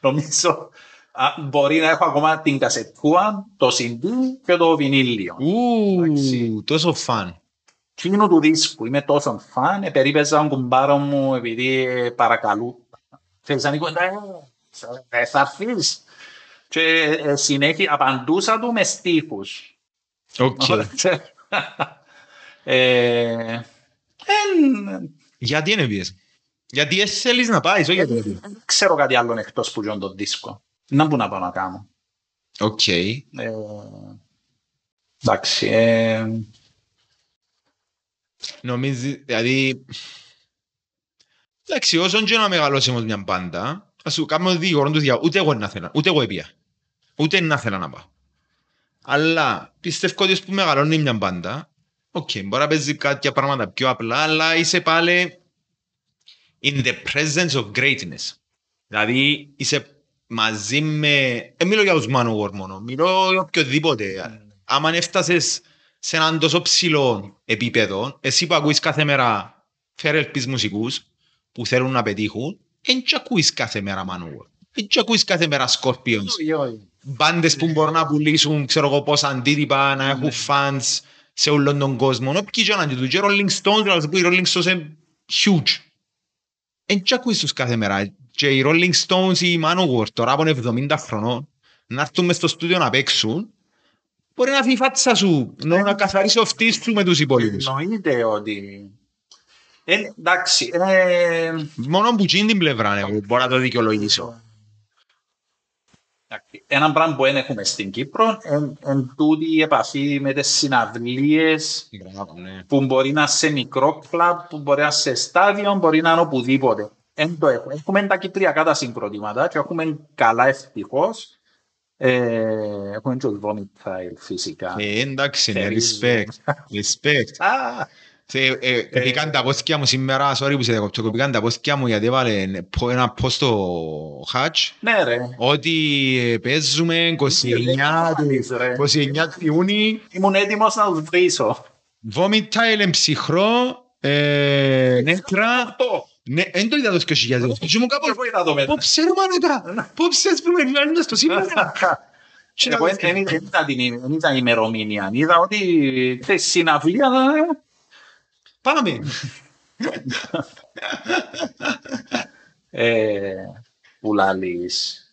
Νομίζω μπορεί να έχω ακόμα την κασετούα, το CD και το βινίλιο. Τόσο φαν. Κίνο του δίσκου, είμαι τόσο φαν. Επερίπεζα τον κουμπάρο μου επειδή παρακαλούτα. Θέλεις να ανοίγω, δεν θα έρθεις. Και συνέχεια απαντούσα του με στίχους. Οκ. Γιατί είναι πιέζει. Γιατί εσύ θέλεις να πάεις, όχι γιατί. Δεν ξέρω κάτι άλλο εκτός που γιον το δίσκο. Να που να πάω να κάνω. Οκ. Εντάξει. Νομίζεις, δηλαδή... Εντάξει, όσον και να μεγαλώσει όμως μια μπάντα, ας σου κάνω δύο χρόνια, ούτε εγώ να θέλω, ούτε εγώ έπια. Ούτε να θέλω να πάω. Αλλά πιστεύω ότι που μεγαλώνει μια μπάντα, οκ, μπορεί να παίζει κάποια πράγματα πιο απλά, αλλά είσαι πάλι... in the presence of greatness. Δηλαδή, είσαι μαζί με... Δεν μιλώ για τους Manowar μόνο, μιλώ για οποιοδήποτε. Άμα έφτασες σε έναν τόσο ψηλό επίπεδο, εσύ που ακούεις κάθε μέρα φερελπείς μουσικούς που θέλουν να πετύχουν, δεν και ακούεις κάθε μέρα Manowar. Δεν και ακούεις κάθε μέρα Scorpions. Μπάντες που μπορούν να πουλήσουν, ξέρω εγώ πώς αντίτυπα, να έχουν fans σε όλον τον κόσμο. Όποιοι και έναν και Rolling Stones, οι Rolling Stones είναι huge. Εν και ακούεις τους κάθε μέρα και οι Rolling Stones ή οι Manowar τώρα από 70 χρονών να έρθουν μες στο στούντιο να παίξουν, μπορεί να φύγει η φάτσα σου, να καθαρίσει ο φτύς σου με τους υπόλοιπους. Εννοείται ότι... Εντάξει... Μόνο που γίνει την πλευρά, μπορώ να το δικαιολογήσω. Ένα πράγμα που δεν έχουμε στην Κύπρο είναι τούτη η επαφή με τις συναυλίες που μπορεί να είσαι μικρό κλαμπ, που μπορεί να είσαι στάδιο, μπορεί να είναι οπουδήποτε. Έχουμε τα κυπριακά τα συγκροτήματα και έχουμε καλά ευτυχώς. Έχουμε και ο Vomitile φυσικά. Εντάξει, respect. Κοπήκαν τα πόσκια μου σήμερα, sorry που σε διακοπτώ, κοπήκαν τα πόσκια μου γιατί έβαλε ένα post στο Hatch ότι παίζουμε 29 Ιούνιου. Ήμουν έτοιμος να τους βρίσω. Vomitile ψυχρό, νέτρα. Εν το είδα το 2000. Και μου κάπου πόψε ρε μάνα, πόψε ας πούμε να είναι στο σήμερα. Εγώ δεν είδα ημερομηνία, είδα ότι συναυλία... Πάμε! Που λαλείς...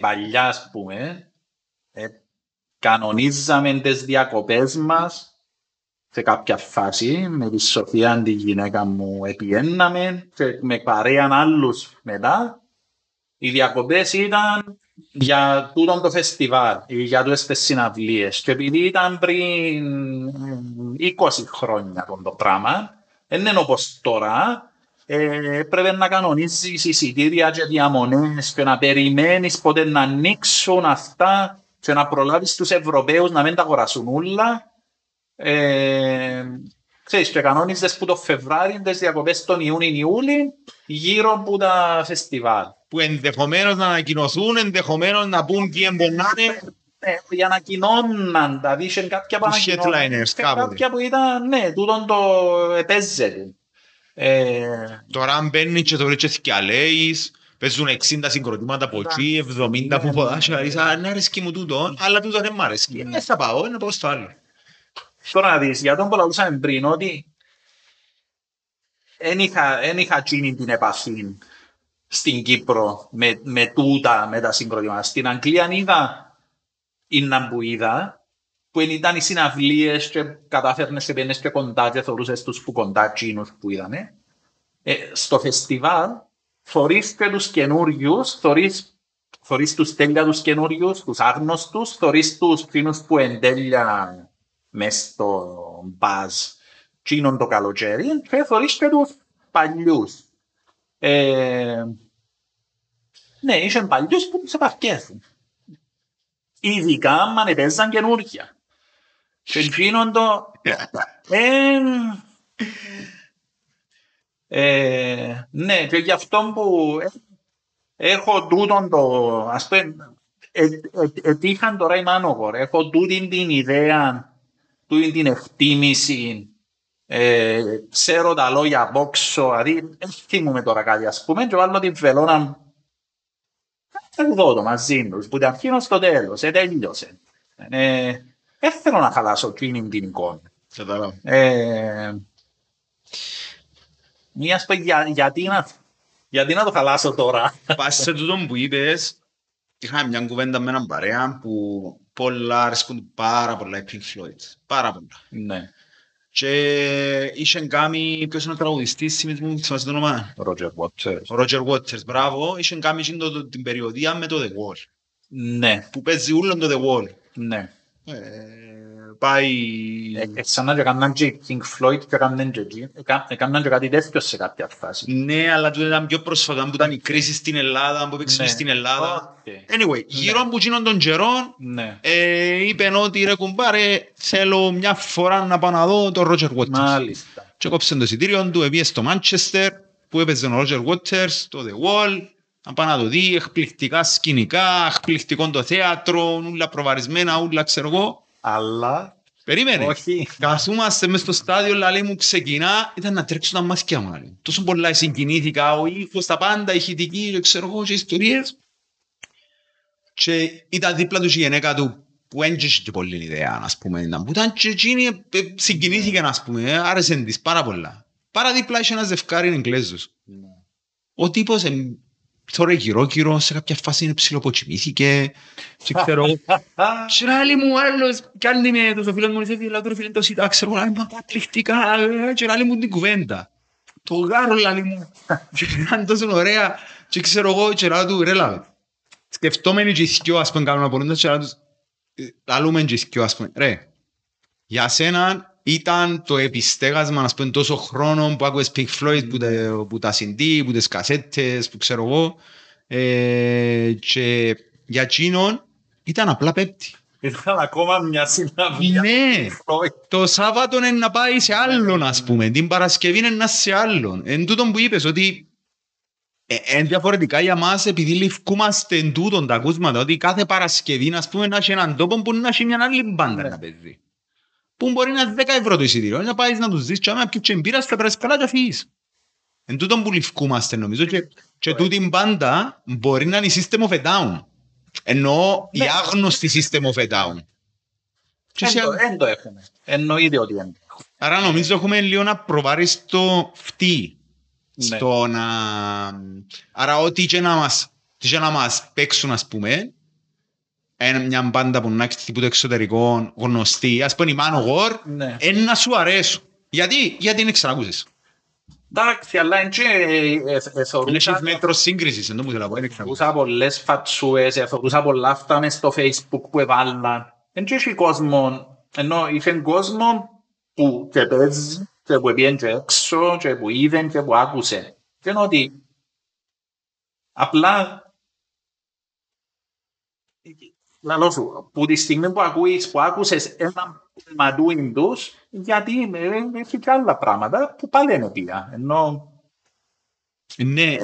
Παλιά, ας πούμε, κανονίζαμε τις διακοπές μας σε κάποια φάση. Με τη Σοφία, τη γυναίκα μου, επιέναμε και με παρέαν άλλους μετά. Οι διακοπές ήταν... για τούτον το φεστιβάλ, για τούτες τις συναυλίες. Και επειδή ήταν πριν 20 χρόνια το πράγμα, δεν είναι όπως τώρα, Έπρεπε να κανονίζεις εισιτήρια και διαμονές και να περιμένεις πότε να ανοίξουν αυτά και να προλάβεις τους Ευρωπαίους να μην τα αγοράσουν όλα. Ξέρεις, και κανόνιζες που το Φεβράρι, τις διακοπές των Ιούνιου-Ιούλη, γύρω από τα φεστιβάλ. Που ενδεχομένως να ανακοινωθούν, ενδεχομένως να πούν και εμπονάνε. Για να κοινώναν τα δίσεν κάποια που ανακοινώναν. Κάποια που ήταν, ναι, τούτον το επέζεται. Τώρα αν μπαίνεις και το βρίσκεις και αλέεις, παίζουν 60 συγκροτήματα από εκεί, 70 που ποδάσαι, αν αρέσκει μου τούτο, αλλά τούτο δεν μ' αρέσκει. Θα πάω, να πάω στο άλλο. Τώρα να δεις, για τον που λαούσαμε πριν, ότι δεν είχα γίνει την επαφή στην Κύπρο με τούτα, με τα συγκροτήματα. Στην Αγγλία είδα, είναι που είδα, που ήταν οι συναυλίες και κατάφερνες και πένες και κοντά και θεωρούσες τους που κοντά τσίνους που είδανε. Στο φεστιβάλ θωρείς και τους καινούριους, θωρείς τους τέλεια τους καινούριους, τους άγνωστους, θωρείς τους τσίνους που εν τέλεια μες στο μπάζ τσίνων το καλοκαίρι και θωρείς και τους παλιούς. Ναι, είσαι παλιούς που τους επαρκέθουν. Ειδικά αν επέζαν καινούργια. Και εκείνον το... ναι, και γι' αυτό που έχω τούτον το... Ας πούμε, ετύχαν τώρα οι μάνογορ. Έχω τούτην την ιδέα, τούτην την εκτίμηση, ξέρω τα λόγια από όξω, δηλαδή, θυμούμε τώρα κάτι, ας πούμε, και βάλω την φελώνα εδώ το μαζί τους, που τα αρχήνω στο τέλος, τέλειωσε. Δεν θέλω να χαλάσω εκείνη την εικόνα. Καταλάβω. Μιας πω, γιατί να το χαλάσω τώρα. Πάση σε τούτο που είπες, είχαμε μια κουβέντα με έναν παρέα που πολλά αρέσκουν πάρα πολλά οι Pink Floyd. Πάρα πολλά. Ναι. Και είχαν κάνει, ποιος είναι ο τραγουδιστής, θυμάσαι το όνομα. Roger Waters. Roger Waters, μπράβο. Είχαν κάνει την περιοδία με το The Wall. Ναι. Που παίζει ούλον το The Wall. Ναι. Πάει... Εξανά και έκαναν και Pink Floyd και έκαναν και κάτι τέτοιο σε κάποια φάση. Ναι, αλλά τότε ήταν πιο πρόσφατα, που ήταν η κρίση στην Ελλάδα, που έπαιξε στην Ελλάδα. Anyway, γύρω από εκείνον των καιρών, είπαν ότι ρε κουμπάρε, θέλω μια φορά να πάω να δω τον Roger Waters. Μάλιστα. Και κόψαν το εισιτήριο του, πήγε στο Manchester, που έπαιζε τον Roger Waters, το The Wall. Να πάει να το δει, εκπληκτικά σκηνικά, εκπληκτικό το θέατρο, όλα προβαρισμένα, όλα ξέρω εγώ. Αλλά... Περίμενε. Όχι. Καθούμαστε μέσα στο στάδιο, λέει μου ξεκινά, ήταν να τρέξουν τα μάσκια μου. Τόσο πολλά συγκινήθηκα, ο ήχος, τα πάντα, ηχητική, ξέρω εγώ, και ιστορίες. Και ήταν δίπλα του η γενέκα του, που έντυχε και πολλήν ιδέα, ας πούμε. Ήταν και εκείνη, συγκινήθηκαν, ας πούμε, άρεσαν της πάρα πολλά. Πάρα δίπλα είχε ένα ζευκάρι Εγγλέζος. Ο τύπος τώρα γυρό-γυρό, σε κάποια φάση είναι ψιλοποτσιμήθηκε, δεν ξέρω. Και ράλι μου άλλος, κι άλλοι με το φίλο μου, λέω τώρα φίλε το σιτά, ξέρω, λάλη μου, πατριχτικά, και ράλι μου την κουβέντα. Το γάρο, λάλη μου, και ήταν τόσο ωραία, και ξέρω εγώ, και ράλι του, ρε λάβε. Σκεφτόμενοι και ηθικιό, ας πούμε, κάνουν απολύντας, και ράλι τους, λαλούμεν και ηθικιό, ας πούμε, ρε, για σένα, ήταν το επιστέγασμα, ας πούμε, τόσο χρόνο που άκουες Pink Floyd, που τα CD, που τις κασέτες, που ξέρω εγώ. Και για εκείνον ήταν απλά πέπτη. Ήταν ακόμα μια συναυλία. Ναι, το Σάββατο είναι να πάει σε άλλον, ας πούμε. Την Παρασκευή είναι να σε άλλον. Εν τούτον που είπες ότι εν διαφορετικά για μας, επειδή λευκούμαστε εν τούτον τα ακούσματα, ότι κάθε Παρασκευή, ας πούμε, να έχει έναν τόπο που να έχει μια άλλη μπάντα να παίζει. Που μπορεί να είναι 10 ευρώ το εισιτήριο, να πάει να τους δεις και άμα πιέτσι εμπειράς θα περάσεις καλά και αφήσεις. Εν τούτον που λυφκούμαστε νομίζω και τούτην πάντα μπορεί να είναι η System of a Down. Εννοώ η άγνωστη System of a Down. Εν το έχουμε. Εννοείται ότι εν το έχουμε. Άρα νομίζω έχουμε λίγο να προβάρεις το φτύ. Άρα ό,τι και να μας παίξουν ας πούμε, μια μπάντα που να έχει τίποτα εξωτερικό γνωστή, ας πούμε η Μάνο Γορ, είναι να σου αρέσουν. Γιατί είναι ξανακούσεις. Εντάξει, αλλά είναι και μέτρο σύγκρισης, δεν το μου θέλω να πω, είναι ξανακούσεις. Εθωρούσα πολλές φατσούες, εθωρούσα πολλά αυτά μες στο Facebook που έβαλαν. Είναι και είχε κόσμο, ενώ είχε κόσμο που και παίζει και που πήγαινε έξω και που είδε και που άκουσε. Και είναι ότι απλά λαλό σου, που τη στιγμή που ακούεις, που άκουσες έναν πειματού Ινδούς, γιατί έχει και άλλα πράγματα που πάλι είναι πια. Ενώ ναι,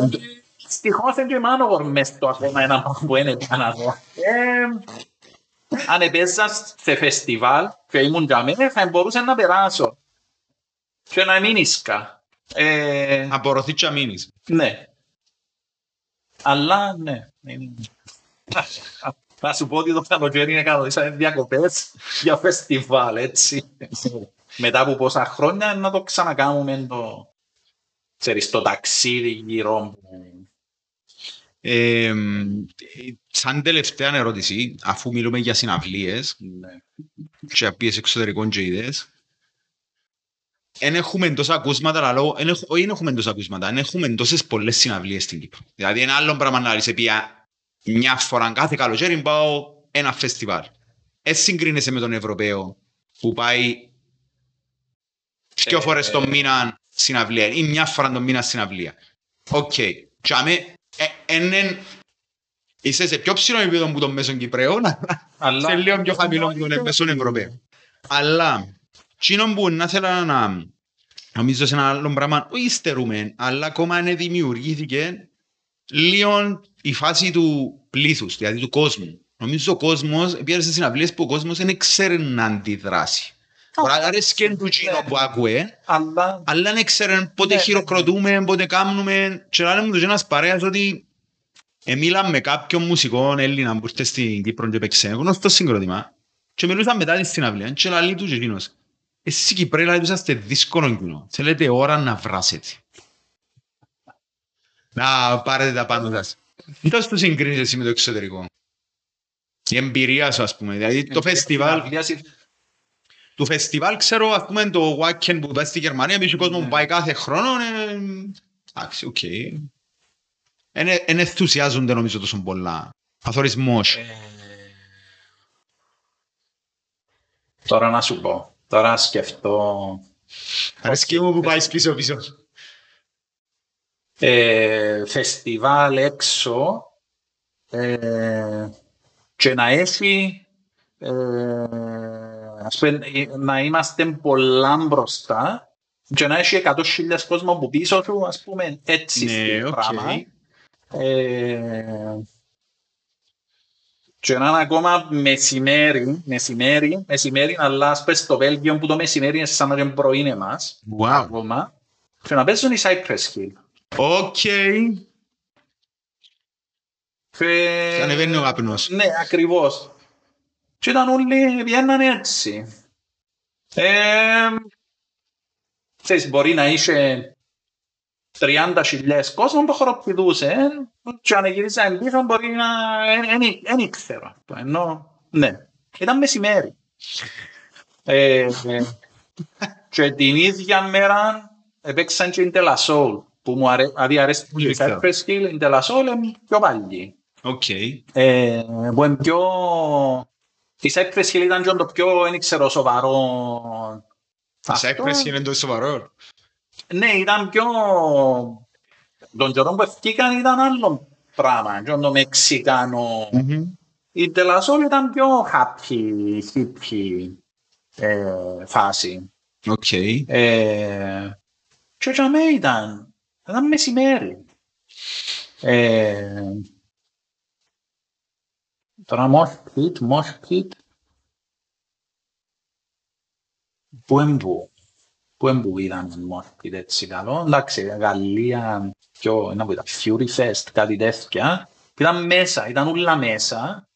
στιχώς είναι και μάνογορ μες το ακόμα ένα μάχο που είναι πια να δω. Αν έπαιζα σε φεστιβάλ και ήμουν για μένα, θα μπορούσα να περάσω και να μείνισκα. Απορωθεί και να μείνεις. Ναι. Αλλά ναι. Θα σου πω ότι το καλοκαίρι είναι καλό, σαν διακοπές για φεστιβάλ, έτσι. Μετά από πόσα χρόνια να το ξανακάνουμε το, ξέρεις, το ταξίδι γύρω. Σαν τελευταία ερώτηση, αφού μιλούμε για συναυλίες και απίες εξωτερικών και ιδέες, δεν έχουμε τόσα ακούσματα, δεν έχουμε τόσες πολλές συναυλίες στην Κύπρο. Δηλαδή ένα άλλο πράγμα να λύσει πια μια φορά κάθε καλοκαίρι πάω ένα φεστιβάλ. Έτσι συγκρίνεσαι με τον Ευρωπαίο που πάει δύο φορές το μήνα συναυλία ή μια φορά το μήνα συναυλία. Οκ. Είσαι σε πιο ψηλό επίπεδο που τον μέσον Κυπρέων, αλλά σε λίγο πιο χαμηλό που τον μέσον Ευρωπαίο. Αλλά, εκείνο που να θέλω να νομίζω σε ένα άλλο πράγμα, όχι υστερούμε, αλλά ακόμα δεν δημιουργήθηκε λίγο η φάση του πλήθους, δηλαδή του κόσμου. Νομίζω ο κόσμος, πήρε σε συναυλίες που ο κόσμος δεν ξέρει να αντιδράσει. Άρα αρέσκεν του Gino που άκουε, αλλά δεν ξέρει πότε χειροκροτούμε, πότε κάνουμε. Και λένε μου τους ένας παρέας ότι μίλαμε με κάποιον μουσικό Έλληνα που ήρθε στην Κύπρο και παίξε γνωστό συγκρότημα και μιλούσαν μετά τη συναυλία και λένε του Gino, εσύ Κυπρέοι λένε είσαστε δύσκολο κοινό, θέλετε ώρα να βράσετε. Να πάρετε τα πάνω σας. Πώς το συγκρίνεις εσύ με το εξωτερικό? Η εμπειρία σου, ας πούμε. Δηλαδή το φεστιβάλ... Το φεστιβάλ ξέρω, ας πούμε, το Wacken που πάει στη Γερμανία, πίσω ο κόσμος που πάει κάθε χρόνο. Εντάξει, οκ. Εν ενθουσιάζονται, νομίζω, τόσο πολλά. Αθωρισμός. Τώρα να σου πω. Τώρα σκεφτώ... Αρέσκει μου που πάει πίσω-πίσω. Φεστιβάλ έξω και να έχει να είμαστε πολλά μπροστά και να έχει 100.000 κόσμο που πίσω του, ας πούμε, έτσι στην πράγμα και να είναι ακόμα μεσημέρι, αλλά ας πες στο Βέλγιο που το μεσημέρι είναι σαν να είναι πρωί εμάς ακόμα και να παίζουν οι Cypress Hill. Οκ. Και ανεβαίνει ο καπνός. Ναι, ακριβώς. Και ήταν όλοι βγαίναν έτσι. Ξέρεις, μπορεί να είσαι 30.000 κόσμων που χοροπηδούσε και αν γυρίζαν πίσω μπορεί να... Εν ήξερα. Ενώ, ναι. Ήταν μεσημέρι. Και την ίδια μέρα έπαιξαν και Intel Assault. Που μου αρέσει η Cypress Hill, η Τελασόλ είναι πιο παλιή. Η Cypress Hill ήταν το πιο, δεν ξέρω, σοβαρό. Η Cypress Hill είναι το σοβαρό. Ναι, ήταν πιο... Τον καιρό που ευκήκαν ήταν άλλο πράγμα, το Μεξικάνο. Η Τελασόλ ήταν πιο happy φάση. Και για μένα ήταν... Ήταν μεσημέρι. Τώρα mosh pit. Πού ήταν mosh pit έτσι καλό. Εντάξει, Γαλλία, πιο, ένα που ήταν, Fury Fest, κάτι τέτοια. Ήταν μέσα, ήταν όλα μέσα.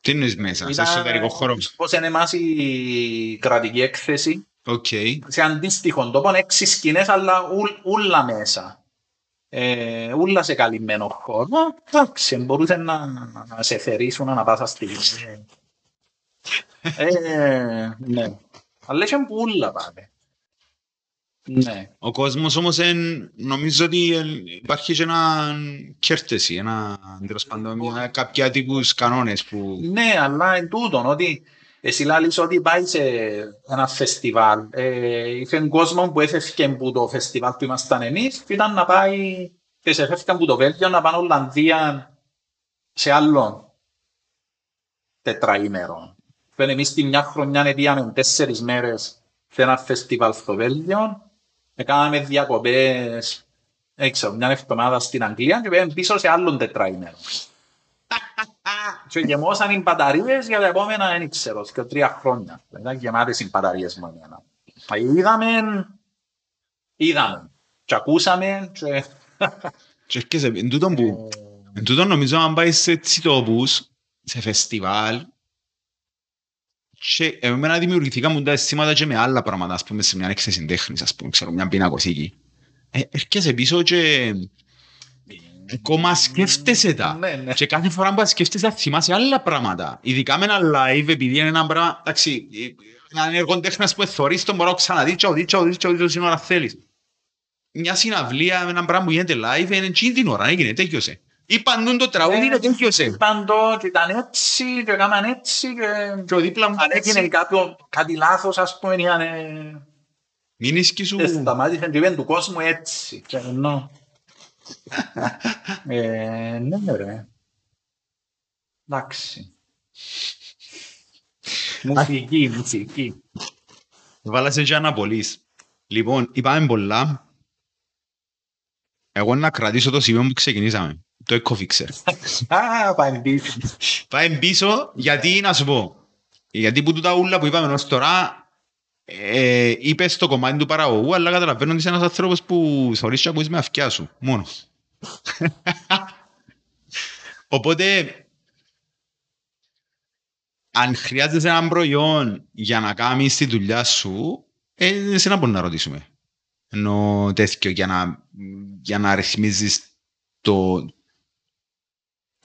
Τι είναι μέσα, σε εσωτερικό χώρο. Πώς είναι εμάς η κρατική έκθεση. Σε αντίστοιχον τόπο, 6 σκηνές, αλλά όλα μέσα. Όλα σε καλυμμένο χώρο. Εντάξει, μπορούσε να σε θερήσουν να πάσα στη γη. Ναι. Αλλά έτσι που όλα πάνε. Ναι. Ο κόσμος όμως νομίζω ότι υπάρχει και ένα κέρτεση, ένα τέλος πάντων, κάποια τύπους κανόνες που... Ναι, αλλά εν τούτον, ότι Εσύ λάλης ότι πάει σε ένα φεστιβάλ. Είχαν κόσμο που έφευκε από το φεστιβάλ που ήμασταν εμείς και ήταν να πάει και σε έφευκαν από το Βέλγιο να πάνε Ολλανδία σε άλλον τετραήμερο. Φαίνε εμείς τη μια χρονιά πήγαμε 4 μέρες σε ένα φεστιβάλ στο Βέλγιο. Κάναμε διακοπές, μια εβδομάδα στην Αγγλία και πήγαμε πίσω σε άλλον τετραήμερο. Και γεμώσαν οι μπαταρίες για τα επόμενα, δεν ξέρω, 3 χρόνια. Ήταν γεμάτες οι μπαταρίες μόνο ένα. Είδαμε και ακούσαμε και... Και έρχεσαι, εν τούτον νομίζω αν πάει σε τσιτόπους, σε φεστιβάλ, και εμένα δημιουργηθήκαμε τα αισθήματα και με άλλα πράγματα, ας πούμε, σε μια έξεση τέχνης, ας πούμε, ξέρω, μια πινακοθήκη. Έρχεσαι πίσω και... Ακόμα σκέφτεσαι τα. Και κάθε φορά που σκέφτεσαι θυμάσαι άλλα πράγματα. Ειδικά με ένα live, επειδή είναι ένα πράγμα, εντάξει, έναν έργο τέχνας που εθωρείς τον μπορώ ξαναδεί σύνορα θέλεις. Μια συναυλία με έναν πράγμα που γίνεται live είναι εκείνη την ώρα, έγινε, τέχιωσε. Ή παντούν το τραγούδι είναι τέχιωσε. Παντώ και ήταν έτσι και έκαναν έτσι και ο δίπλα μου έγινε κάτι λάθος, ας πούμε, είχαν... Μην ίσκησου... Σταμάτησαν και είπαν του κόσμου έτσι. Ναι, ρε. Εντάξει. Μουσική. Βάλασε και Ανάπολης. Λοιπόν, είπαμε πολλά. Εγώ να κρατήσω το σημείο που ξεκινήσαμε. Το ECOFIXER. Πάμε πίσω. Γιατί να σου πω. Γιατί που τούτα ούλα που είπαμε ως τώρα... Είπες στο κομμάτι του παραγωγού, αλλά καταλαβαίνω ότι είσαι ένας άνθρωπος που θωρείς και ακούεις με αυκιά σου, μόνο. Οπότε, αν χρειάζεσαι έναν προϊόν για να κάνεις τη δουλειά σου, εσύ να μπορούμε να ρωτήσουμε. Ενώ τέτοιο για να ρυθμίζεις το...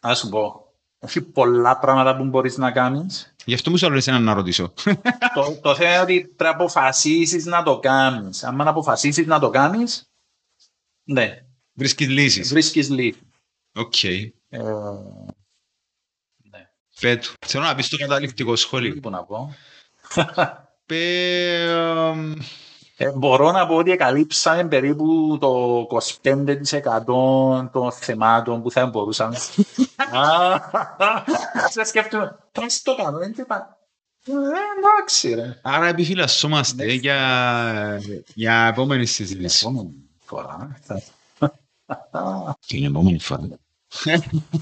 Ας σου πω. Έχει πολλά πράγματα που μπορείς να κάνεις. Γι' αυτό μου σου αρέσει να ρωτήσω. Το θέμα είναι ότι πρέπει να αποφασίσεις να το κάνεις. Αν αποφασίσεις να το κάνεις, ναι. Βρίσκεις λύσεις. Οκ. Ναι. Φέτο. Θέλω να πεις το καταληκτικό σχόλιο. Τι να πω. Μπορώ να πω ότι καλύψαμε περίπου το 25% των θεμάτων που θα μπορούσαμε. Σε σκέφτομαι, πώς το κάνω, δεν είπα. Εντάξει ρε. Άρα επιφυλασσόμαστε για επόμενη συζήτηση. Την επόμενη φορά.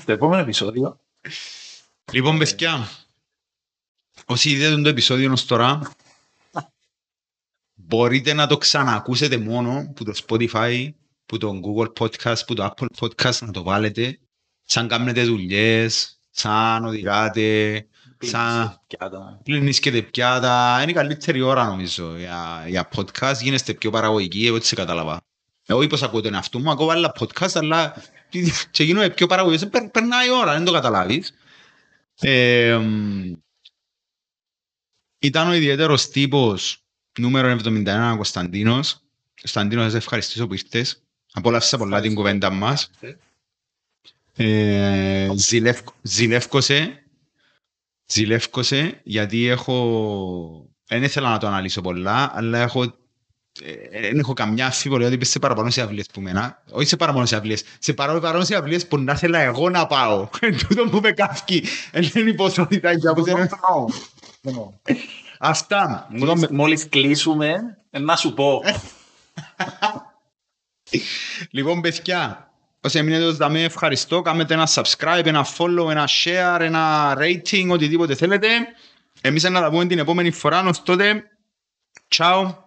Το επόμενο επεισόδιο. Λοιπόν παιδιά, όσοι είδατε το επεισόδιο ως τώρα, μπορείτε να το ξανακούσετε μόνο που το Spotify, που το Google Podcasts, που το Apple Podcasts να το βάλετε. Σαν κάνετε δουλειές, σαν οδηγάτε, σαν πλυνίσκετε πιάτα. Είναι η καλύτερη ώρα νομίζω για podcast. Γίνεστε πιο παραγωγικοί, εγώ τι σε κατάλαβα. Εγώ είπα ακούω τον εαυτό μου, ακούω άλλα podcast, αλλά και γίνομαι πιο παραγωγικός. Περνάει η ώρα, δεν το καταλάβεις. Ήταν ο ιδιαίτερος τύπος. Νούμερο 71, Κωνσταντίνος. Κωνσταντίνος, θα σε ευχαριστήσω που ήρθες. Απόλαυσα πολλά την κουβέντα μας. Ζηλεύκωσε, γιατί έχω... Δεν ήθελα να το αναλύσω πολλά, αλλά έχω... Δεν έχω καμιά αφιβολία ότι είπες σε παραπάνω σε αυλίες που μένα. Όχι σε παραπάνω σε αυλίες. Σε παραπάνω σε αυλίες που να ήθελα εγώ να πάω. Τούτο που με καύκει. Δεν υποσότητα για που δεν πάω. Αυτά. Μόλις κλείσουμε, να σου πω. Λοιπόν, παιδιά, όσοι εμείνετε ως δαμέ, ευχαριστώ. Κάμετε ένα subscribe, ένα follow, ένα share, ένα rating, οτιδήποτε θέλετε. Εμείς να τα πούμε την επόμενη φορά. Ως τότε, ciao.